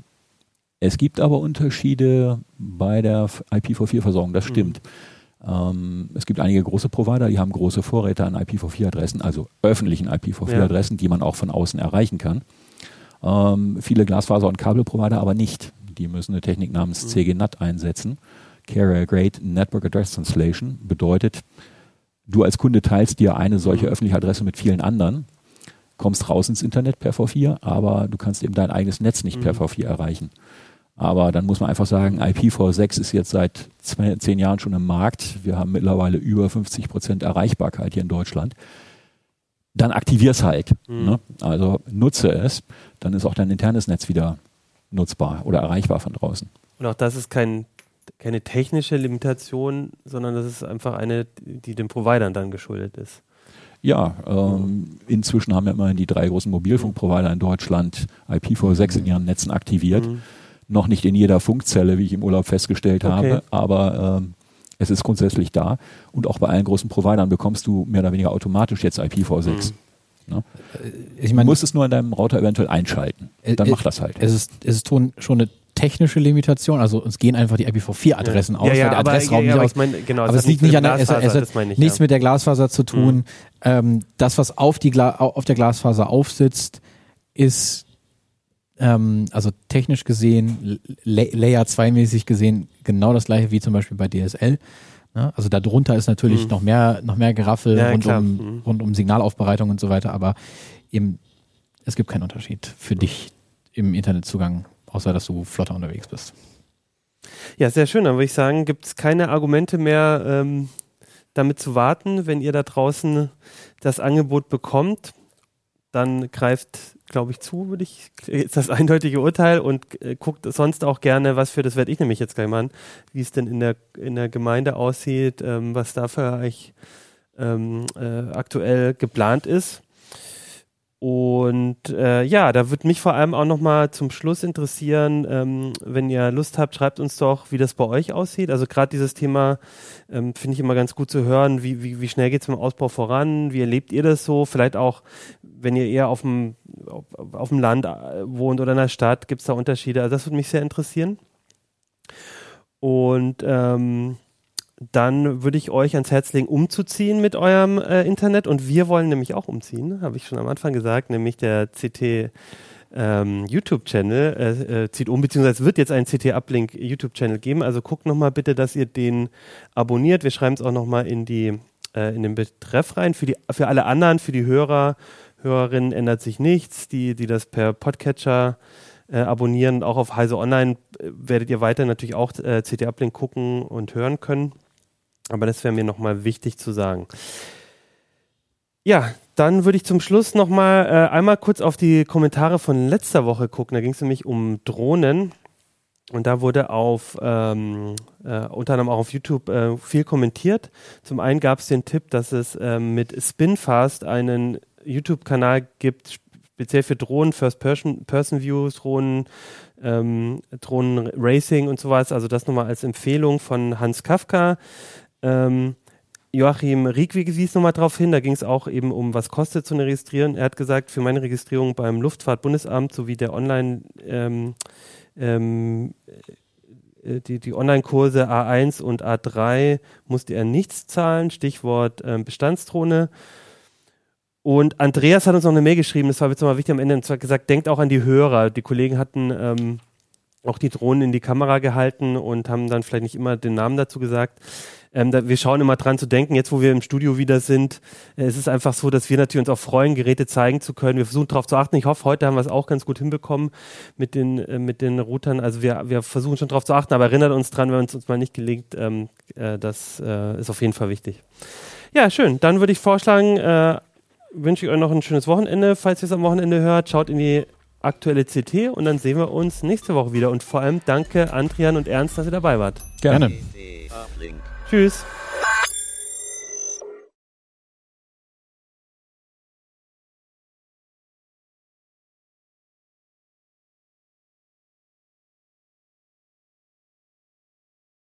es gibt aber Unterschiede bei der I P v vier Versorgung, das stimmt. Mhm. Es gibt einige große Provider, die haben große Vorräte an I P v vier Adressen, also öffentlichen I P v vier Adressen, ja. die man auch von außen erreichen kann. Ähm, viele Glasfaser- und Kabelprovider aber nicht. Die müssen eine Technik namens mhm. C G N A T einsetzen. Carrier Grade Network Address Translation bedeutet, du als Kunde teilst dir eine solche mhm. öffentliche Adresse mit vielen anderen, kommst raus ins Internet per V vier, aber du kannst eben dein eigenes Netz nicht mhm. per V vier erreichen. Aber dann muss man einfach sagen, I P v sechs ist jetzt seit zwei, zehn Jahren schon im Markt. Wir haben mittlerweile über fünfzig Prozent Erreichbarkeit hier in Deutschland. Dann aktivier's halt. Mhm. Ne? Also nutze es. Dann ist auch dein internes Netz wieder nutzbar oder erreichbar von draußen. Und auch das ist kein, keine technische Limitation, sondern das ist einfach eine, die den Providern dann geschuldet ist. Ja, ähm, inzwischen haben ja immerhin die drei großen Mobilfunkprovider in Deutschland I P v sechs mhm. in ihren Netzen aktiviert. Mhm. Noch nicht in jeder Funkzelle, wie ich im Urlaub festgestellt okay. habe, aber ähm, es ist grundsätzlich da und auch bei allen großen Providern bekommst du mehr oder weniger automatisch jetzt I P v sechs. Mhm. Ne? Ich mein, du musst es nur an deinem Router eventuell einschalten. Dann äh, macht das halt. Es ist, es ist schon eine technische Limitation, also uns gehen einfach die I P v vier Adressen ja. aus, ja, ja, weil der aber, Adressraum ja, ja, nicht aber aus. Ich mein, genau, aber es liegt nicht an der, es, es hat ich, nichts ja. mit der Glasfaser zu tun. Mhm. Ähm, das, was auf, die Gla- auf der Glasfaser aufsitzt, ist ähm, also technisch gesehen, la- Layer zwei mäßig gesehen, genau das gleiche wie zum Beispiel bei D S L. Ja, also darunter ist natürlich mhm. noch mehr, noch mehr Geraffel ja, rund, um, mhm. rund um Signalaufbereitung und so weiter, aber eben, es gibt keinen Unterschied für dich im Internetzugang, außer dass du flotter unterwegs bist. Ja, sehr schön. Dann würde ich sagen, gibt es keine Argumente mehr, ähm, damit zu warten. Wenn ihr da draußen das Angebot bekommt, dann greift, glaube ich, zu, würde ich, ist das eindeutige Urteil und äh, guckt sonst auch gerne, was für, das werde ich nämlich jetzt gleich machen, wie es denn in der, in der Gemeinde aussieht, ähm, was da für euch ähm, äh, aktuell geplant ist. Und äh, ja, da würde mich vor allem auch nochmal zum Schluss interessieren, ähm, wenn ihr Lust habt, schreibt uns doch, wie das bei euch aussieht. Also gerade dieses Thema ähm, finde ich immer ganz gut zu hören, wie, wie, wie schnell geht es mit dem Ausbau voran, wie erlebt ihr das so? Vielleicht auch, wenn ihr eher auf dem, auf, auf dem Land wohnt oder in der Stadt, gibt es da Unterschiede? Also das würde mich sehr interessieren. Und ähm, dann würde ich euch ans Herz legen, umzuziehen mit eurem äh, Internet. Und wir wollen nämlich auch umziehen, habe ich schon am Anfang gesagt, nämlich der C T ähm, YouTube-Channel äh, äh, zieht um, beziehungsweise wird jetzt einen C T Uplink YouTube-Channel geben. Also guckt nochmal bitte, dass ihr den abonniert. Wir schreiben es auch nochmal in, die, äh, in den Betreff rein. Für, die, für alle anderen, für die Hörer, Hörerinnen ändert sich nichts. Die, die das per Podcatcher Äh, abonnieren. Auch auf Heise Online äh, werdet ihr weiter natürlich auch äh, C T Uplink gucken und hören können. Aber das wäre mir nochmal wichtig zu sagen. Ja, dann würde ich zum Schluss nochmal äh, einmal kurz auf die Kommentare von letzter Woche gucken. Da ging es nämlich um Drohnen. Und da wurde auf ähm, äh, unter anderem auch auf YouTube äh, viel kommentiert. Zum einen gab es den Tipp, dass es äh, mit Spinfast einen YouTube-Kanal gibt, speziell für Drohnen, First-Person-Views, Drohnen, ähm, Drohnen-Racing und sowas. Also das nochmal als Empfehlung von Hans Kafka. Ähm, Joachim Riekwig wies nochmal drauf hin, da ging es auch eben um, was kostet so eine Registrierung. Er hat gesagt, für meine Registrierung beim Luftfahrtbundesamt sowie der Online, ähm, ähm, die, die Online-Kurse A eins und A drei musste er nichts zahlen, Stichwort ähm, Bestandsdrohne. Und Andreas hat uns noch eine Mail geschrieben, das war jetzt nochmal wichtig am Ende, und zwar gesagt, denkt auch an die Hörer. Die Kollegen hatten ähm, auch die Drohnen in die Kamera gehalten und haben dann vielleicht nicht immer den Namen dazu gesagt. Ähm, da, wir schauen immer dran zu denken, jetzt wo wir im Studio wieder sind, äh, es ist einfach so, dass wir natürlich uns auch freuen, Geräte zeigen zu können. Wir versuchen darauf zu achten. Ich hoffe, heute haben wir es auch ganz gut hinbekommen mit den, äh, mit den Routern. Also wir, wir versuchen schon darauf zu achten, aber erinnert uns dran, wenn uns uns mal nicht gelingt. Ähm, äh, das äh, ist auf jeden Fall wichtig. Ja, schön. Dann würde ich vorschlagen, äh, wünsche ich euch noch ein schönes Wochenende. Falls ihr es am Wochenende hört, schaut in die aktuelle C T und dann sehen wir uns nächste Woche wieder. Und vor allem danke Adrian und Ernst, dass ihr dabei wart. Gerne. Tschüss.